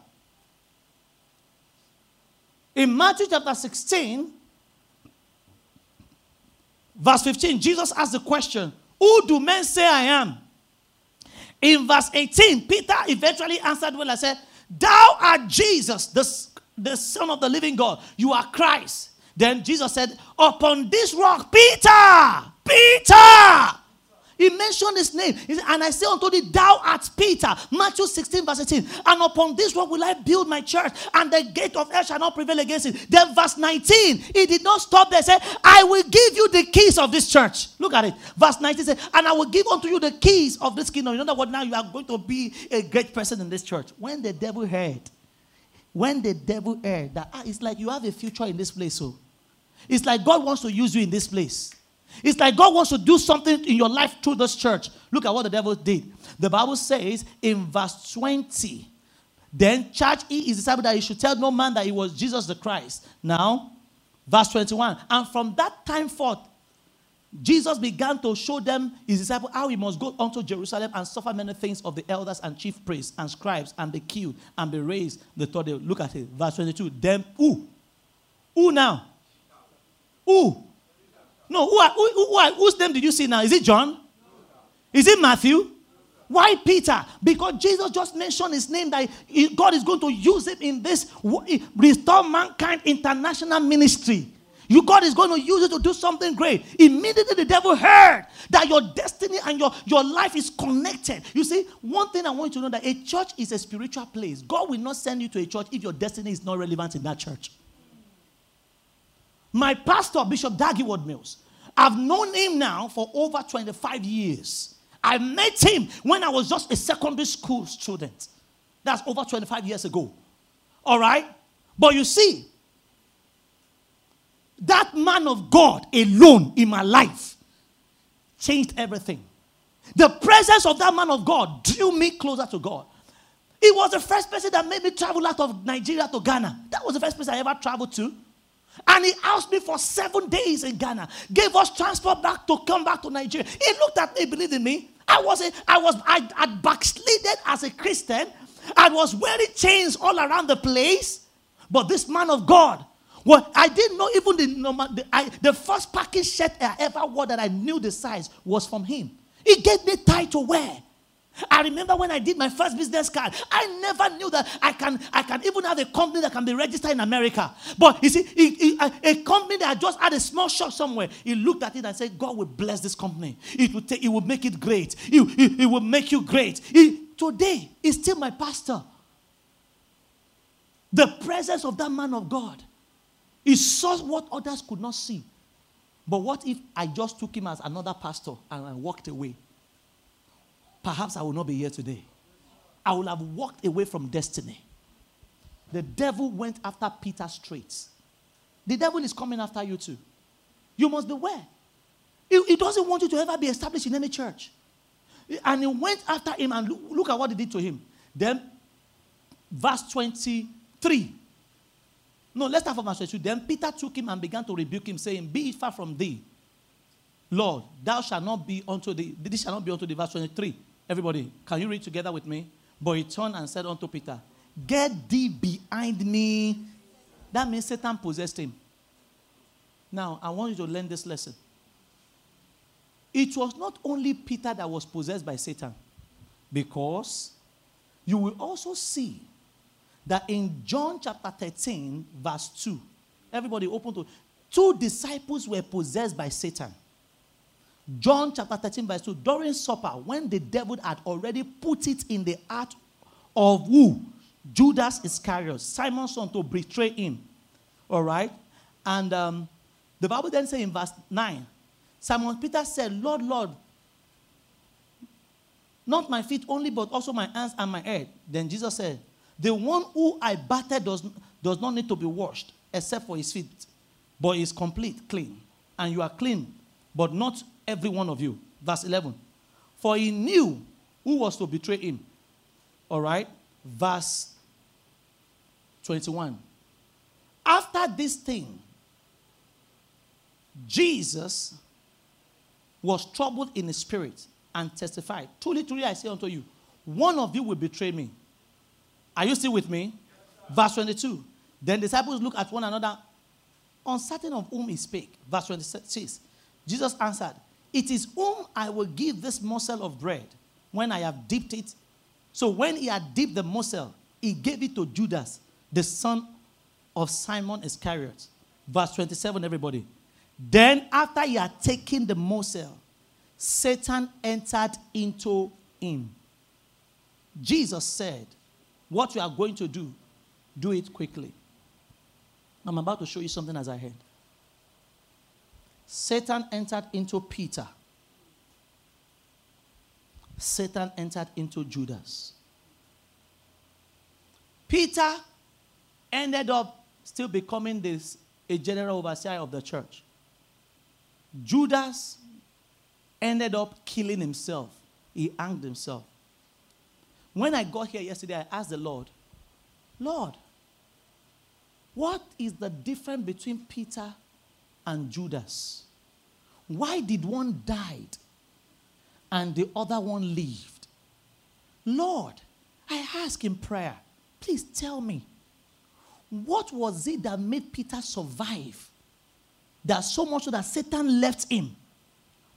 In Matthew chapter sixteen, verse fifteen, Jesus asked the question, who do men say I am? In verse eighteen, Peter eventually answered well and said, thou art Jesus, the, the Son of the living God. You are Christ. Then Jesus said, upon this rock, Peter, Peter. He mentioned his name. He said, and I say unto thee, thou art Peter. Matthew sixteen, verse eighteen. And upon this rock will I build my church, and the gate of hell shall not prevail against it. Then verse nineteen, he did not stop there. He said, I will give you the keys of this church. Look at it. Verse nineteen says, and I will give unto you the keys of this kingdom. You know what? Now you are going to be a great person in this church. When the devil heard, when the devil heard that, ah, it's like you have a future in this place. So it's like God wants to use you in this place. It's like God wants to do something in your life through this church. Look at what the devil did. The Bible says in verse twenty, then charged he his disciple that he should tell no man that he was Jesus the Christ. Now, verse twenty-one, and from that time forth, Jesus began to show them, his disciples, how he must go unto Jerusalem and suffer many things of the elders and chief priests and scribes and be killed and be raised the third day. Look at it. Verse twenty-two, then who? Who now? Who? No, who are, who, who are, whose name did you see now? Is it John? Is it Matthew? Why Peter? Because Jesus just mentioned his name, that he, God is going to use him in this Restore Mankind International Ministry. You, God is going to use it to do something great. Immediately the devil heard that your destiny and your, your life is connected. You see, one thing I want you to know, that a church is a spiritual place. God will not send you to a church if your destiny is not relevant in that church. My pastor, Bishop Daggy Ward Mills, I've known him now for over twenty-five years. I met him when I was just a secondary school student. That's over twenty-five years ago. All right? But you see, that man of God alone in my life changed everything. The presence of that man of God drew me closer to God. He was the first person that made me travel out of Nigeria to Ghana. That was the first place I ever traveled to. And he asked me for seven days in Ghana. Gave us transport back to come back to Nigeria. He looked at me, believed in me. I was, a, I was, I had backslidden as a Christian. I was wearing chains all around the place. But this man of God Well, I didn't know even the number, the, I, the first packing shirt I ever wore that I knew the size was from him. He gave me tie to wear. I remember when I did my first business card, I never knew that I can I can even have a company that can be registered in America. But you see, he, he, a, a company that just had a small shop somewhere, he looked at it and said, God will bless this company. It will, take, it will make it great. It, it, it will make you great. It, today, he's still my pastor. The presence of that man of God, he saw what others could not see. But what if I just took him as another pastor and I walked away? Perhaps I will not be here today. I will have walked away from destiny. The devil went after Peter straight. The devil is coming after you too. You must beware. He, he doesn't want you to ever be established in any church. And he went after him, and look, look at what he did to him. Then, verse twenty-three. No, let's start from verse twenty-two. Then Peter took him and began to rebuke him, saying, Be it far from thee, Lord, thou shalt not be unto thee. This shall not be unto thee. Verse twenty-three. Everybody, can you read together with me? But he turned and said unto Peter, Get thee behind me. That means Satan possessed him. Now, I want you to learn this lesson. It was not only Peter that was possessed by Satan, because you will also see that in John chapter thirteen, verse two, everybody open to, two disciples were possessed by Satan. John chapter thirteen, verse two, during supper, when the devil had already put it in the heart of who? Judas Iscariot, Simon's son, to betray him. All right? And um, the Bible then says in verse nine, Simon Peter said, Lord, Lord, not my feet only, but also my hands and my head. Then Jesus said, The one who I battered does, does not need to be washed, except for his feet, but is complete, clean. And you are clean, but not every one of you. Verse eleven. For he knew who was to betray him. All right. Verse twenty-one. After this thing, Jesus was troubled in his spirit and testified, Truly, truly, I say unto you, one of you will betray me. Are you still with me? Yes, verse twenty-two. Then disciples looked at one another, uncertain of whom he spake. Verse twenty-six. Jesus answered, It is whom I will give this morsel of bread when I have dipped it. So when he had dipped the morsel, he gave it to Judas, the son of Simon Iscariot. Verse twenty-seven, everybody. Then after he had taken the morsel, Satan entered into him. Jesus said, What you are going to do, do it quickly. I'm about to show you something as I head. Satan entered into Peter. Satan entered into Judas. Peter ended up still becoming this, a general overseer of the church. Judas ended up killing himself. He hanged himself. When I got here yesterday, I asked the Lord, Lord, what is the difference between Peter and Judas? Why did one die and the other one lived? Lord, I ask in prayer, please tell me, what was it that made Peter survive? That so much so that Satan left him,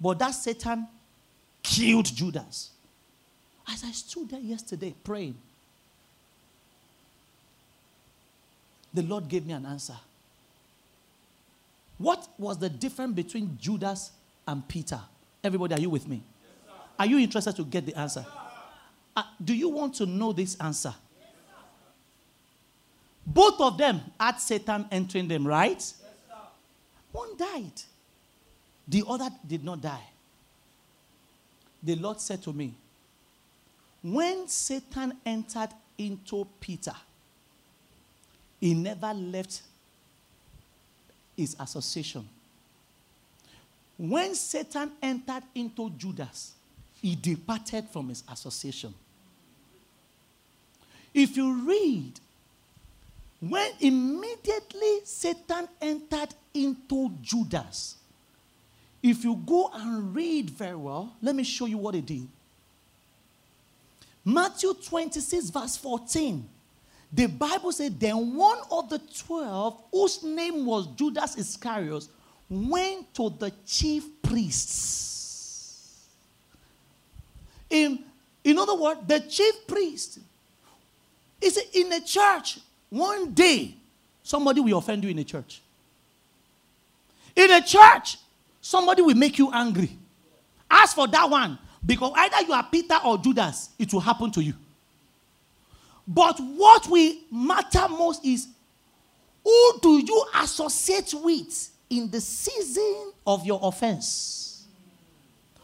but that Satan killed Judas. As I stood there yesterday praying, the Lord gave me an answer. What was the difference between Judas and Peter? Everybody, are you with me? Yes, are you interested to get the answer? Yes, uh, do you want to know this answer? Yes, both of them had Satan entering them, right? Yes, one died. The other did not die. The Lord said to me, when Satan entered into Peter, he never left his association. When Satan entered into Judas, he departed from his association. If you read, when immediately Satan entered into Judas, if you go and read very well, let me show you what he did. Matthew twenty-six, verse fourteen. The Bible said, then one of the twelve, whose name was Judas Iscariot, went to the chief priests. In, in other words, the chief priest is in a church. One day, somebody will offend you in a church. In a church, somebody will make you angry. Ask for that one, because either you are Peter or Judas, it will happen to you. But what will matter most is, who do you associate with in the season of your offense?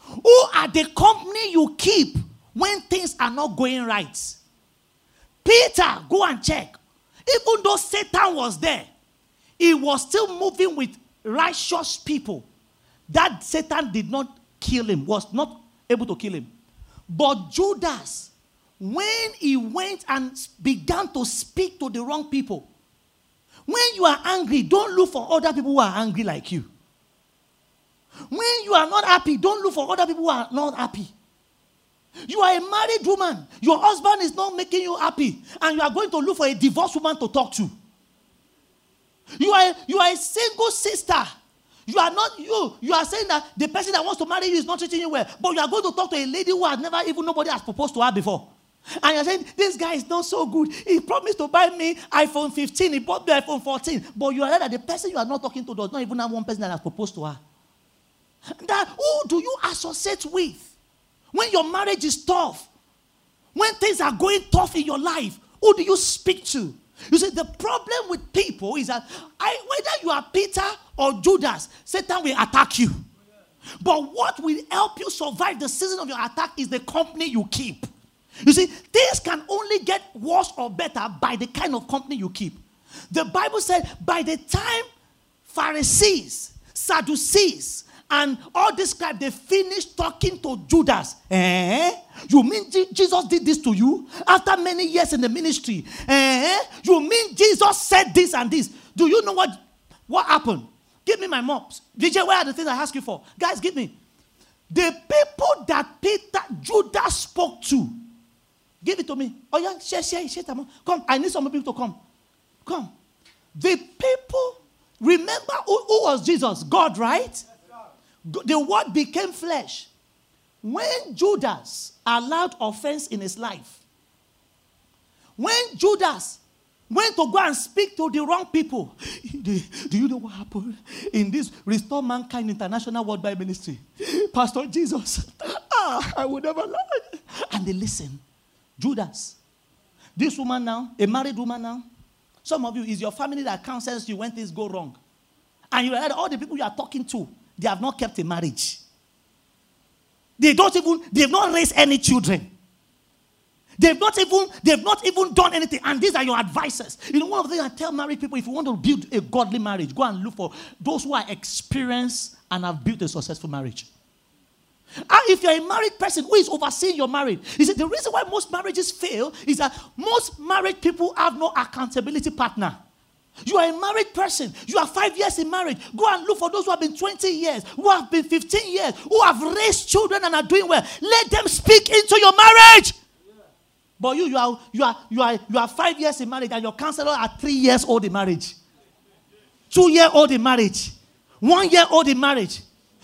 Who are the company you keep when things are not going right? Peter, go and check. Even though Satan was there, he was still moving with righteous people. That Satan did not kill him, was not able to kill him. But Judas, when he went and began to speak to the wrong people, when you are angry, don't look for other people who are angry like you. When you are not happy, don't look for other people who are not happy. You are a married woman. Your husband is not making you happy, and you are going to look for a divorced woman to talk to. You are, you are a single sister. You are not you. You are saying that the person that wants to marry you is not treating you well, but you are going to talk to a lady who has never, even nobody has proposed to her before. And you're saying, this guy is not so good. He promised to buy me iPhone fifteen. He bought me iPhone fourteen. But you are aware that the person you are not talking to does not even have one person that has proposed to her. That, who do you associate with? When your marriage is tough, when things are going tough in your life, who do you speak to? You see, the problem with people is that I, whether you are Peter or Judas, Satan will attack you. But what will help you survive the season of your attack is the company you keep. You see, things can only get worse or better by the kind of company you keep. The Bible said, by the time Pharisees, Sadducees, and all these scribes, they finished talking to Judas. Eh? You mean G- Jesus did this to you? After many years in the ministry. Eh? You mean Jesus said this and this? Do you know what, what happened? Give me my mops. D J, where are the things I asked you for? Guys, give me. The people that Peter, Judas spoke to. Give it to me. Oh yeah, share, share, share. Come, I need some people to come. Come. The people, remember who, who was Jesus? God, right? The word became flesh. When Judas allowed offense in his life, when Judas went to go and speak to the wrong people, do you know what happened in this Restore Mankind International Worldwide Ministry? Pastor Jesus, ah, I would never lie. And they listen. Judas, this woman now, a married woman now, some of you, is your family that counsels you when things go wrong. And you heard all the people you are talking to, they have not kept a marriage. They don't even, they've not raised any children. They've not even, they've not even done anything. And these are your advisors. You know, one of the things I tell married people, if you want to build a godly marriage, go and look for those who are experienced and have built a successful marriage. And if you're a married person who is overseeing your marriage, you see, the reason why most marriages fail is that most married people have no accountability partner. You are a married person. You are five years in marriage. Go and look for those who have been twenty years, who have been fifteen years, who have raised children and are doing well. Let them speak into your marriage. Yeah. But you, you are, you are, you are, you are five years in marriage, and your counselor are three years old in marriage, two year old in marriage, one year old in marriage.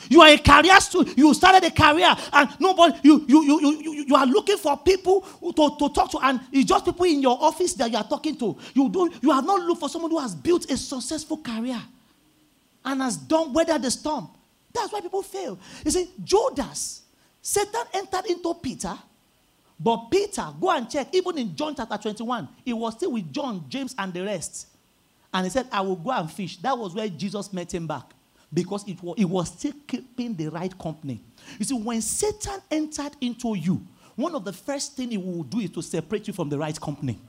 You are a career student. You started a career, and nobody. You, you, you, you, you, you are looking for people to, to talk to, and it's just people in your office that you are talking to. You don't. You have not looked for someone who has built a successful career, and has done weathered the storm. That's why people fail. You see, Judas, Satan entered into Peter, but Peter, go and check. Even in John chapter twenty-one, he was still with John, James, and the rest, and he said, "I will go and fish." That was where Jesus met him back. Because it was, it was still keeping the right company. You see, when Satan entered into you, one of the first things he will do is to separate you from the right company.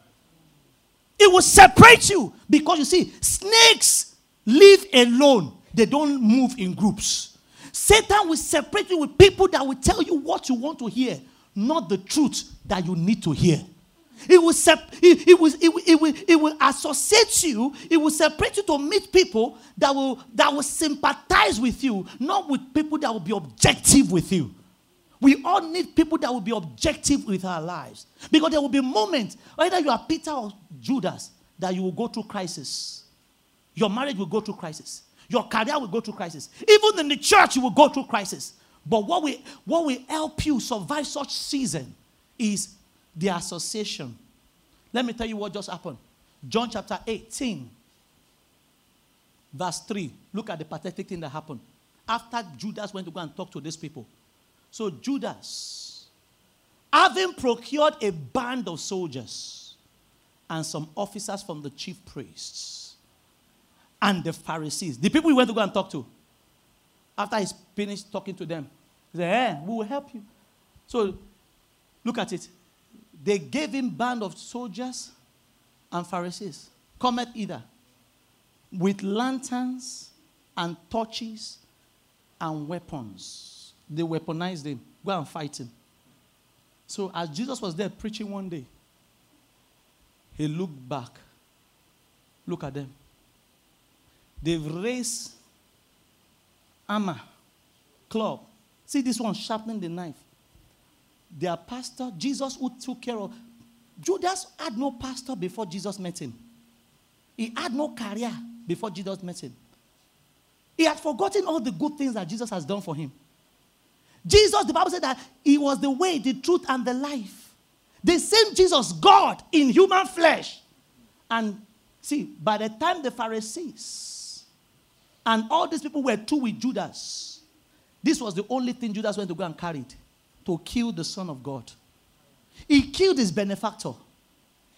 It will separate you. Because you see, snakes live alone. They don't move in groups. Satan will separate you with people that will tell you what you want to hear, not the truth that you need to hear. It will, sep- it, it, will, it, will, it, will, it will associate you. It will separate you to meet people that will, that will sympathize with you, not with people that will be objective with you. We all need people that will be objective with our lives. Because there will be moments, either you are Peter or Judas, that you will go through crisis. Your marriage will go through crisis. Your career will go through crisis. Even in the church, you will go through crisis. But what will, what will help you survive such season is the association. Let me tell you what just happened. John chapter eighteen, verse three. Look at the pathetic thing that happened. After Judas went to go and talk to these people. So Judas, having procured a band of soldiers and some officers from the chief priests and the Pharisees, the people he went to go and talk to, after he's finished talking to them, he said, hey, we will help you. So look at it. They gave him band of soldiers and Pharisees, cometh either, with lanterns and torches and weapons. They weaponized him. Go and fight him. So as Jesus was there preaching one day, he looked back. Look at them. They've raised armor, club. See this one sharpening the knife. Their pastor, Jesus, who took care of. Judas had no pastor before Jesus met him. He had no career before Jesus met him. He had forgotten all the good things that Jesus has done for him. Jesus, the Bible said that he was the way, the truth, and the life. The same Jesus, God, in human flesh. And see, by the time the Pharisees and all these people were through with Judas, this was the only thing Judas went to go and carried. To kill the Son of God. He killed his benefactor.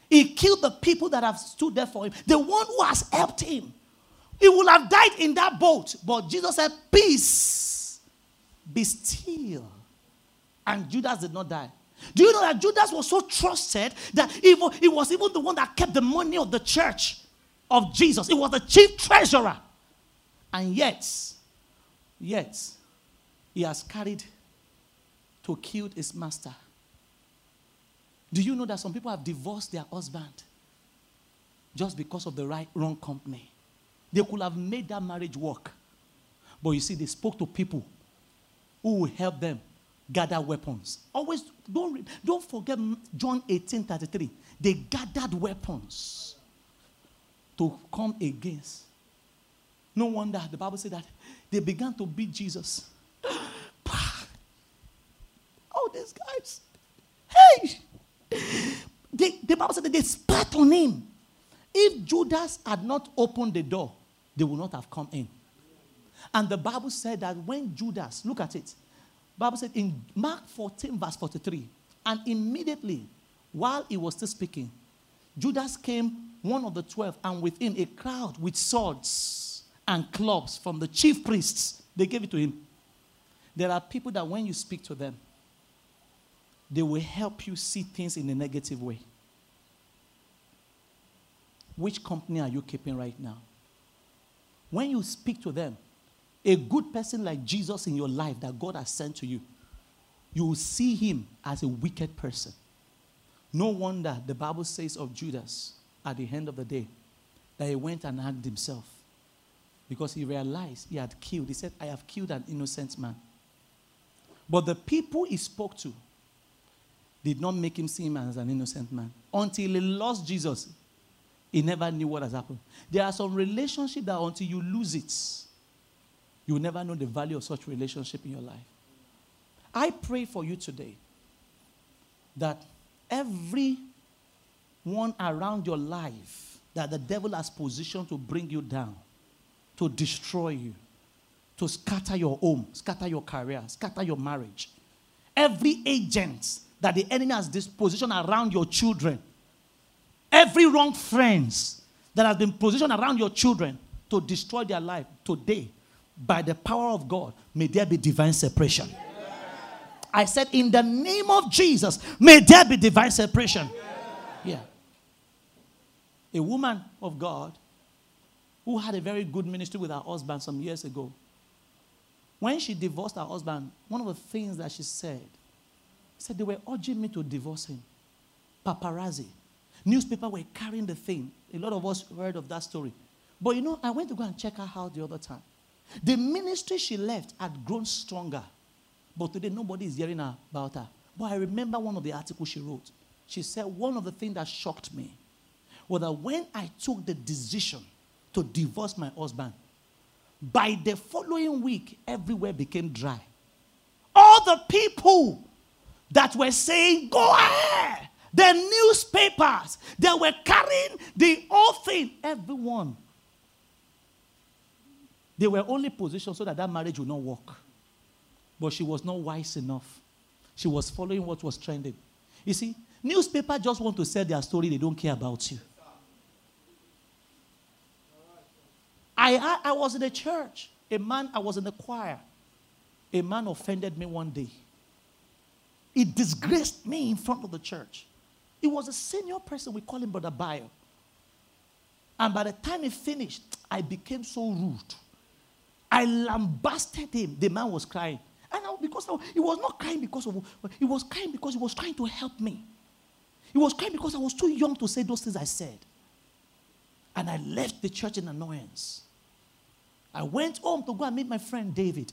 He killed the people that have stood there for him. The one who has helped him. He would have died in that boat. But Jesus said, peace, be still. And Judas did not die. Do you know that Judas was so trusted that even, he was even the one that kept the money of the church of Jesus. He was the chief treasurer. And yet, yet, he has carried to kill his master. Do you know that some people have divorced their husband just because of the right, wrong company? They could have made that marriage work. But you see, they spoke to people who will help them gather weapons. Always, don't, don't forget John eighteen thirty-three. They gathered weapons to come against. No wonder the Bible said that they began to beat Jesus. Oh, these guys. Hey! They, the Bible said that they spat on him. If Judas had not opened the door, they would not have come in. And the Bible said that when Judas, look at it. Bible said in Mark fourteen, verse forty-three, and immediately, while he was still speaking, Judas came, one of the twelve, and with him a crowd with swords and clubs from the chief priests. They gave it to him. There are people that when you speak to them, they will help you see things in a negative way. Which company are you keeping right now? When you speak to them, a good person like Jesus in your life that God has sent to you, you will see him as a wicked person. No wonder the Bible says of Judas at the end of the day that he went and hanged himself because he realized he had killed. He said, I have killed an innocent man. But the people he spoke to did not make him see him as an innocent man. Until he lost Jesus, he never knew what has happened. There are some relationships that until you lose it, you will never know the value of such relationship in your life. I pray for you today that everyone around your life that the devil has positioned to bring you down, to destroy you, to scatter your home, scatter your career, scatter your marriage, every agent that the enemy has this position around your children. Every wrong friends that has been positioned around your children to destroy their life today, by the power of God, may there be divine separation. Yeah. I said, in the name of Jesus, may there be divine separation. Yeah. yeah. A woman of God who had a very good ministry with her husband some years ago, when she divorced her husband, one of the things that she said, said they were urging me to divorce him. Paparazzi. Newspaper were carrying the thing. A lot of us heard of that story. But you know, I went to go and check her out the other time. The ministry she left had grown stronger But today, nobody is hearing about her. But I remember one of the articles she wrote. She said, one of the things that shocked me was that when I took the decision to divorce my husband, by the following week, everywhere became dry. All the people that were saying, go ahead, the newspapers, they were carrying the whole thing, everyone. They were only positioned so that that marriage would not work. But she was not wise enough. She was following what was trending. You see, newspapers just want to sell their story. They don't care about you. I, I was in a church. A man, I was in a choir. A man offended me one day. He disgraced me in front of the church. He was a senior person. We call him Brother Bayo. And by the time he finished, I became so rude. I lambasted him. The man was crying. And I, because I, he was not crying because of, he was crying because he was trying to help me. He was crying because I was too young to say those things I said. And I left the church in annoyance. I went home to go and meet my friend David.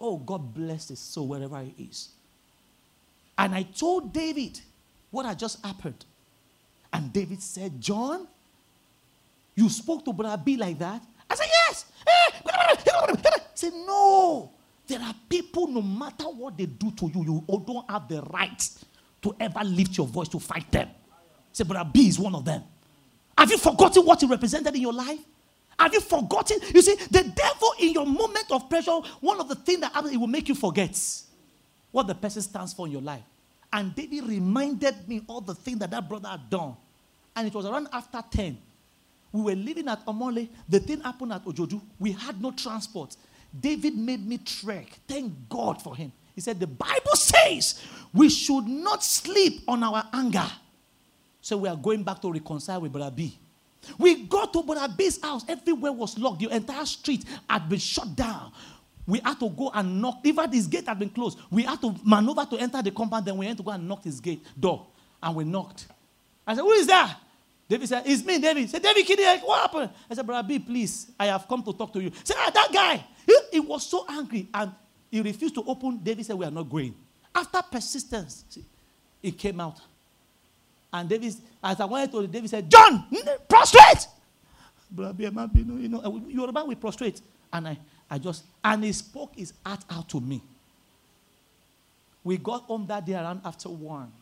Oh, God bless his soul wherever he is. And I told David what had just happened. And David said, John, you spoke to Brother B like that? I said, yes. I said, no. There are people, no matter what they do to you, you don't have the right to ever lift your voice to fight them. Say, Brother B is one of them. Have you forgotten what he represented in your life? Have you forgotten? You see, the devil in your moment of pressure, one of the things that happens, it will make you forget what the person stands for in your life. And David reminded me all the things that that brother had done. And it was around after ten. We were living at Omole. The thing happened at Ojodu. We had no transport. David made me trek. Thank God for him. He said, the Bible says we should not sleep on our anger. So we are going back to reconcile with Brother B. We got to Brother B's house. Everywhere was locked. The entire street had been shut down. We had to go and knock. Even his gate had been closed. We had to maneuver to enter the compound. Then we had to go and knock his gate door. And we knocked. I said, who is there? David said, it's me, David. I said, David, Kiddie, what happened? I said, Brother B, please, I have come to talk to you. He said, ah, that guy. He, he was so angry and he refused to open. David said, we are not going. After persistence, he came out. And David, as I went to David, said, John, prostrate. Brother B, you know, you're about we prostrate. And I, I just, and he spoke his heart out to me. We got home that day around after one.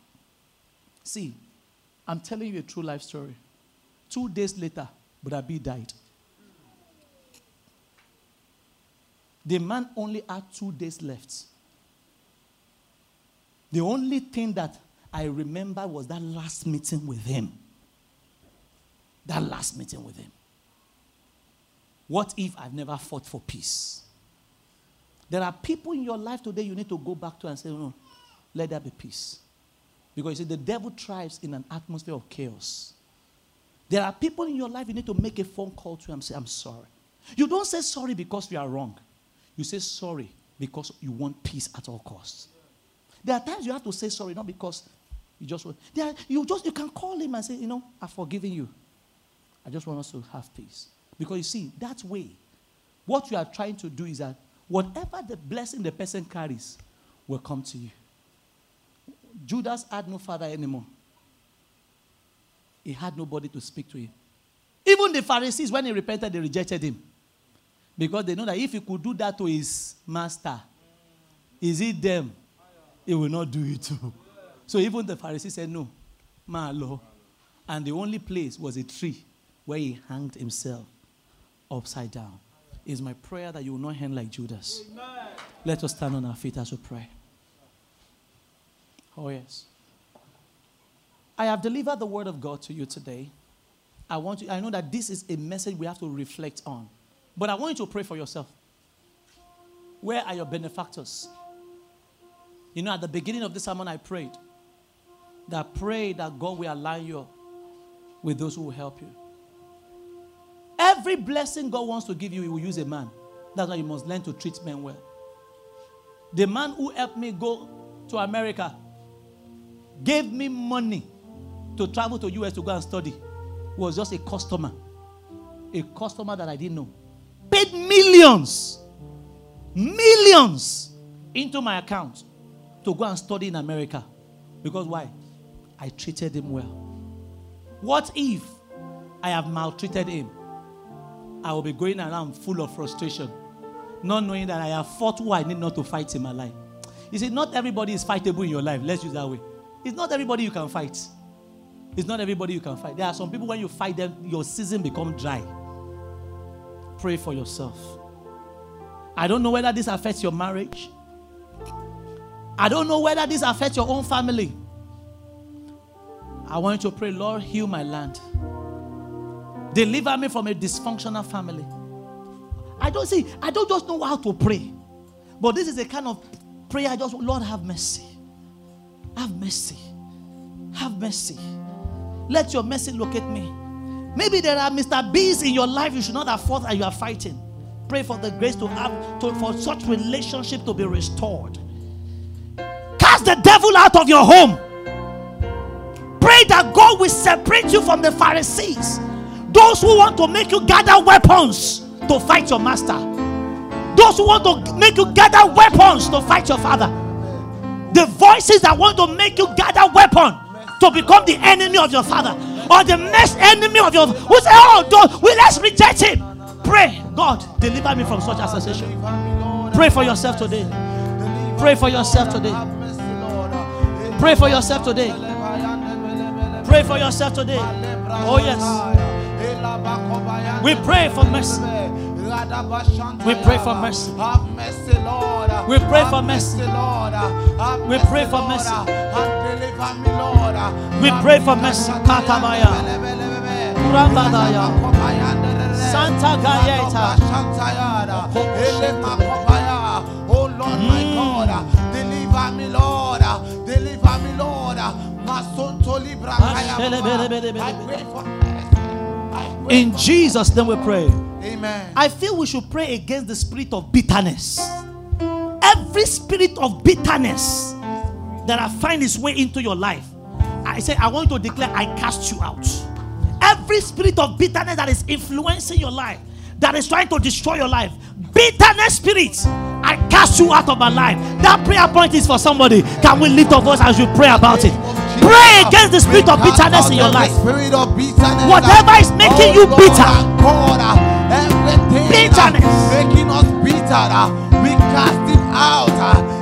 See, I'm telling you a true life story. Two days later, Brother B died. The man only had two days left. The only thing that I remember was that last meeting with him. That last meeting with him. What if I've never fought for peace? There are people in your life today you need to go back to and say, no, let there be peace. Because you see, the devil thrives in an atmosphere of chaos. There are people in your life you need to make a phone call to and say, I'm sorry. You don't say sorry because you are wrong. You say sorry because you want peace at all costs. There are times you have to say sorry, not because you just want. There are, you just you can call him and say, you know, I've forgiven you. I just want us to have peace. Because you see, that way, what you are trying to do is that whatever the blessing the person carries will come to you. Judas had no father anymore. He had nobody to speak to him. Even the Pharisees, when he repented, they rejected him. Because they know that if he could do that to his master, is it them? He will not do it too. So even the Pharisees said, no, my Lord. And the only place was a tree where he hanged himself upside down. It's my prayer that you will not hang like Judas. Amen. Let us stand on our feet as we pray. Oh, yes. I have delivered the word of God to you today. I want you, I know that this is a message we have to reflect on. But I want you to pray for yourself. Where are your benefactors? You know, at the beginning of this sermon, I prayed. That pray that God will align you with those who will help you. Every blessing God wants to give you, he will use a man. That's why you must learn to treat men well. The man who helped me go to America gave me money to travel to U S to go and study. It was just a customer. A customer that I didn't know. Paid millions. Millions into my account to go and study in America. Because why? I treated him well. What if I have maltreated him? I will be going around full of frustration, not knowing that I have fought who I need not to fight in my life. You see, not everybody is fightable in your life. Let's use that way. It's not everybody you can fight. It's not everybody you can fight. There are some people, when you fight them, your season becomes dry. Pray for yourself. I don't know whether this affects your marriage. I don't know whether this affects your own family. I want you to pray, Lord, heal my land. Deliver me from a dysfunctional family. I don't see, I don't just know how to pray. But this is the kind of prayer I just, Lord, have mercy. Have mercy. Have mercy. Let your mercy locate me. Maybe there are Mister B's in your life you should not have fought and you are fighting. Pray for the grace to have, to, for such relationship to be restored. Cast the devil out of your home. Pray that God will separate you from the Pharisees. Those who want to make you gather weapons to fight your master. Those who want to make you gather weapons to fight your father. The voices that want to make you gather weapons to become the enemy of your father. Or the next enemy of your... Who say, oh, don't, well, let's reject him. Pray, God, deliver me from such association. Pray for yourself today. Pray for yourself today. Pray for yourself today. Pray for yourself today. Oh, yes. We pray for mercy. We pray for mercy. We pray for mercy. We pray for mercy. We pray for mercy. Katabaya. Kurambadaya. Santa Gayeta. Oh Lord, my God. Deliver me, Lord. Deliver me, Lord. Masonto libra. I pray for mercy. In Jesus' name we pray. Amen. I feel we should pray against the spirit of bitterness. Every spirit of bitterness that I find its way into your life, I say, I want to declare, I cast you out. Every spirit of bitterness that is influencing your life, that is trying to destroy your life, bitterness spirits, I cast you out of my life. That prayer point is for somebody. Can we lift our voice as you pray about it? Pray against the spirit of bitterness in your life. Whatever is making you bitter, bitterness making us bitter, we cast it out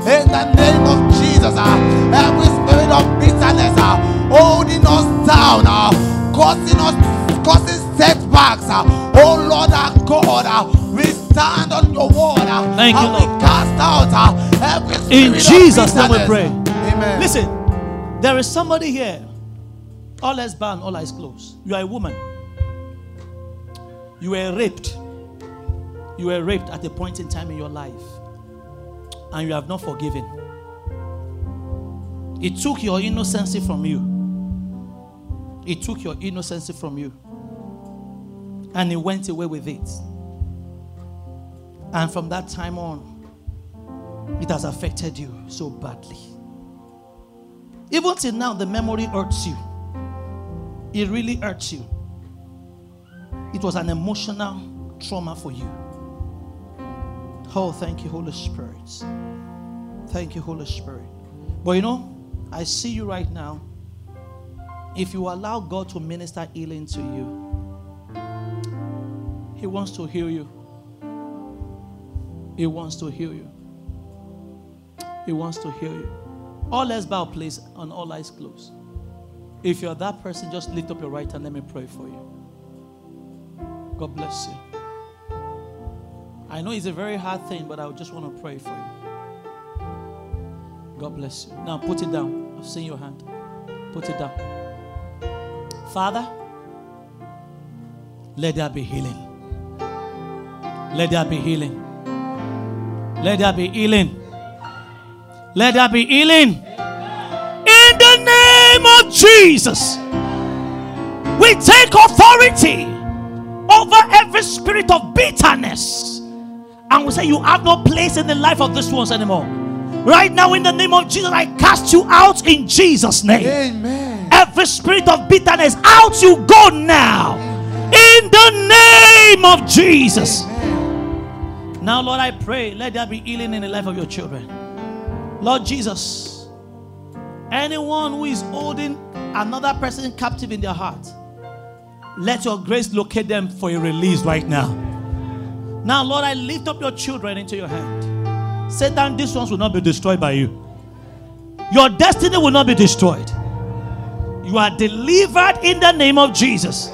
in the name of Jesus. Every spirit of bitterness holding us down, causing us, causing setbacks. Oh Lord our God, we stand on your word. Thank you, Lord. We cast out every spirit in Jesus' name we pray. Amen. Listen, there is somebody here. All eyes bound, all eyes closed. You are a woman. You were raped. You were raped at a point in time in your life. And you have not forgiven. It took your innocence from you. It took your innocence from you. And it went away with it. And from that time on, it has affected you so badly. Even till now, the memory hurts you. It really hurts you. It was an emotional trauma for you. Oh, thank you, Holy Spirit. Thank you, Holy Spirit. But you know, I see you right now. If you allow God to minister healing to you, He wants to heal you. He wants to heal you. He wants to heal you. All eyes bow, please, and all eyes closed. If you're that person, just lift up your right hand. Let me pray for you. God bless you. I know it's a very hard thing, but I just want to pray for you. God bless you. Now put it down. I've seen your hand. Put it down. Father, let there be healing. Let there be healing. Let there be healing. Let there be healing. In the name of Jesus, we take authority over every spirit of bitterness. And we say, you have no place in the life of this ones anymore. Right now, in the name of Jesus, I cast you out in Jesus' name. Amen. Every spirit of bitterness, out you go now. In the name of Jesus. Amen. Now, Lord, I pray, let there be healing in the life of your children. Lord Jesus, anyone who is holding another person captive in their heart, let your grace locate them for a release right now. Now, Lord, I lift up your children into your hand. Satan, these ones will not be destroyed by you. Your destiny will not be destroyed. You are delivered in the name of Jesus.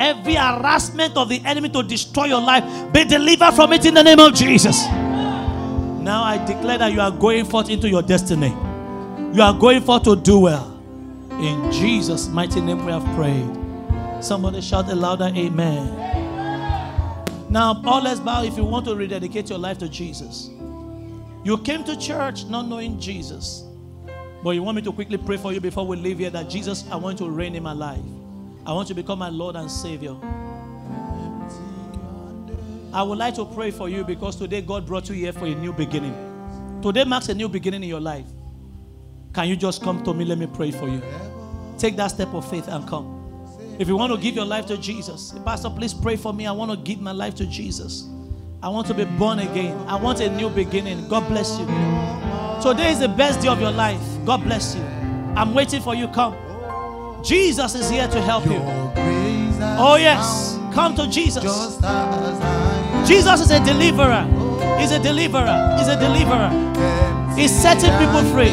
Every harassment of the enemy to destroy your life, be delivered from it in the name of Jesus. Now I declare that you are going forth into your destiny. You are going forth to do well. In Jesus' mighty name we have prayed. Somebody shout a louder amen. Amen. Now, all let's bow if you want to rededicate your life to Jesus. You came to church not knowing Jesus. But you want me to quickly pray for you before we leave here that Jesus, I want to reign in my life. I want to become my Lord and Savior. I would like to pray for you because today God brought you here for a new beginning. Today marks a new beginning in your life. Can you just come to me? Let me pray for you. Take that step of faith and come. If you want to give your life to Jesus, Pastor, please pray for me. I want to give my life to Jesus. I want to be born again. I want a new beginning. God bless you. Today is the best day of your life. God bless you. I'm waiting for you. Come. Jesus is here to help you. Oh yes, come to Jesus. Jesus is a deliverer. He's a deliverer. He's a deliverer. He's setting people free.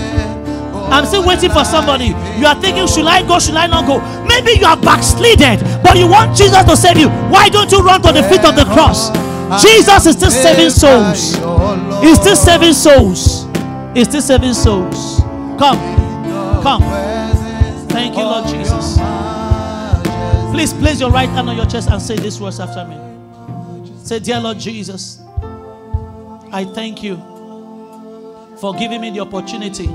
I'm still waiting for somebody. You are thinking, should I go? Should I not go? Maybe you are backslidden, but you want Jesus to save you. Why don't you run to the feet of the cross? Jesus is still saving souls. He's still saving souls. He's still saving souls. Come, come. Thank you, Lord Jesus. Please place your right hand on your chest and say these words after me. Say, dear Lord Jesus, I thank you for giving me the opportunity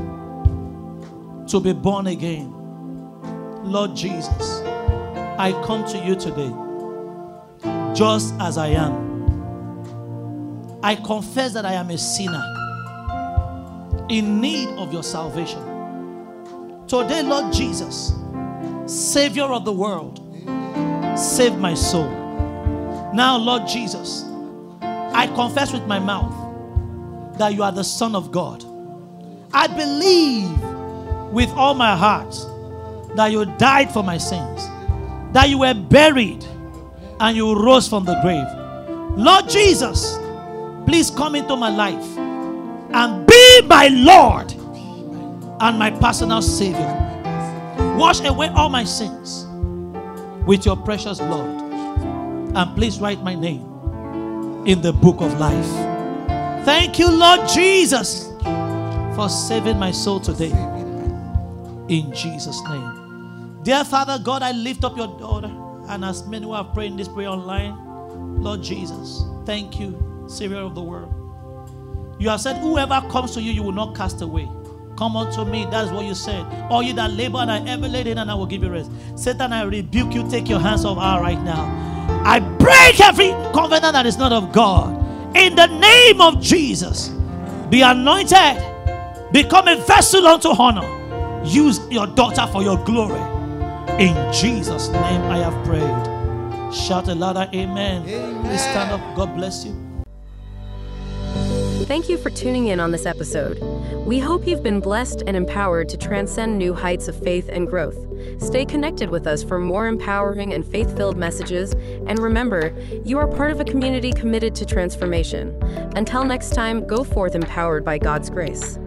to be born again. Lord Jesus, I come to you today just as I am. I confess that I am a sinner in need of your salvation. Today, Lord Jesus, Savior of the world, save my soul. Now, Lord Jesus, I confess with my mouth that you are the Son of God. I believe with all my heart that you died for my sins, that you were buried and you rose from the grave. Lord Jesus, please come into my life and be my Lord and my personal Savior. Wash away all my sins with your precious blood. And please write my name in the book of life. Thank you, Lord Jesus, for saving my soul today. In Jesus' name. Dear Father God, I lift up your daughter and as many who have prayed this prayer online. Lord Jesus, thank you, Savior of the world. You have said, whoever comes to you, you will not cast away. Come unto me. That's what you said. All you that labor and are heavy laden, and I will give you rest. Satan, I rebuke you. Take your hands off her right now. I break every covenant that is not of God. In the name of Jesus, be anointed. Become a vessel unto honor. Use your daughter for your glory. In Jesus' name I have prayed. Shout a louder amen. Amen. Please stand up. God bless you. Thank you for tuning in on this episode. We hope you've been blessed and empowered to transcend new heights of faith and growth. Stay connected with us for more empowering and faith-filled messages. And remember, you are part of a community committed to transformation. Until next time, go forth empowered by God's grace.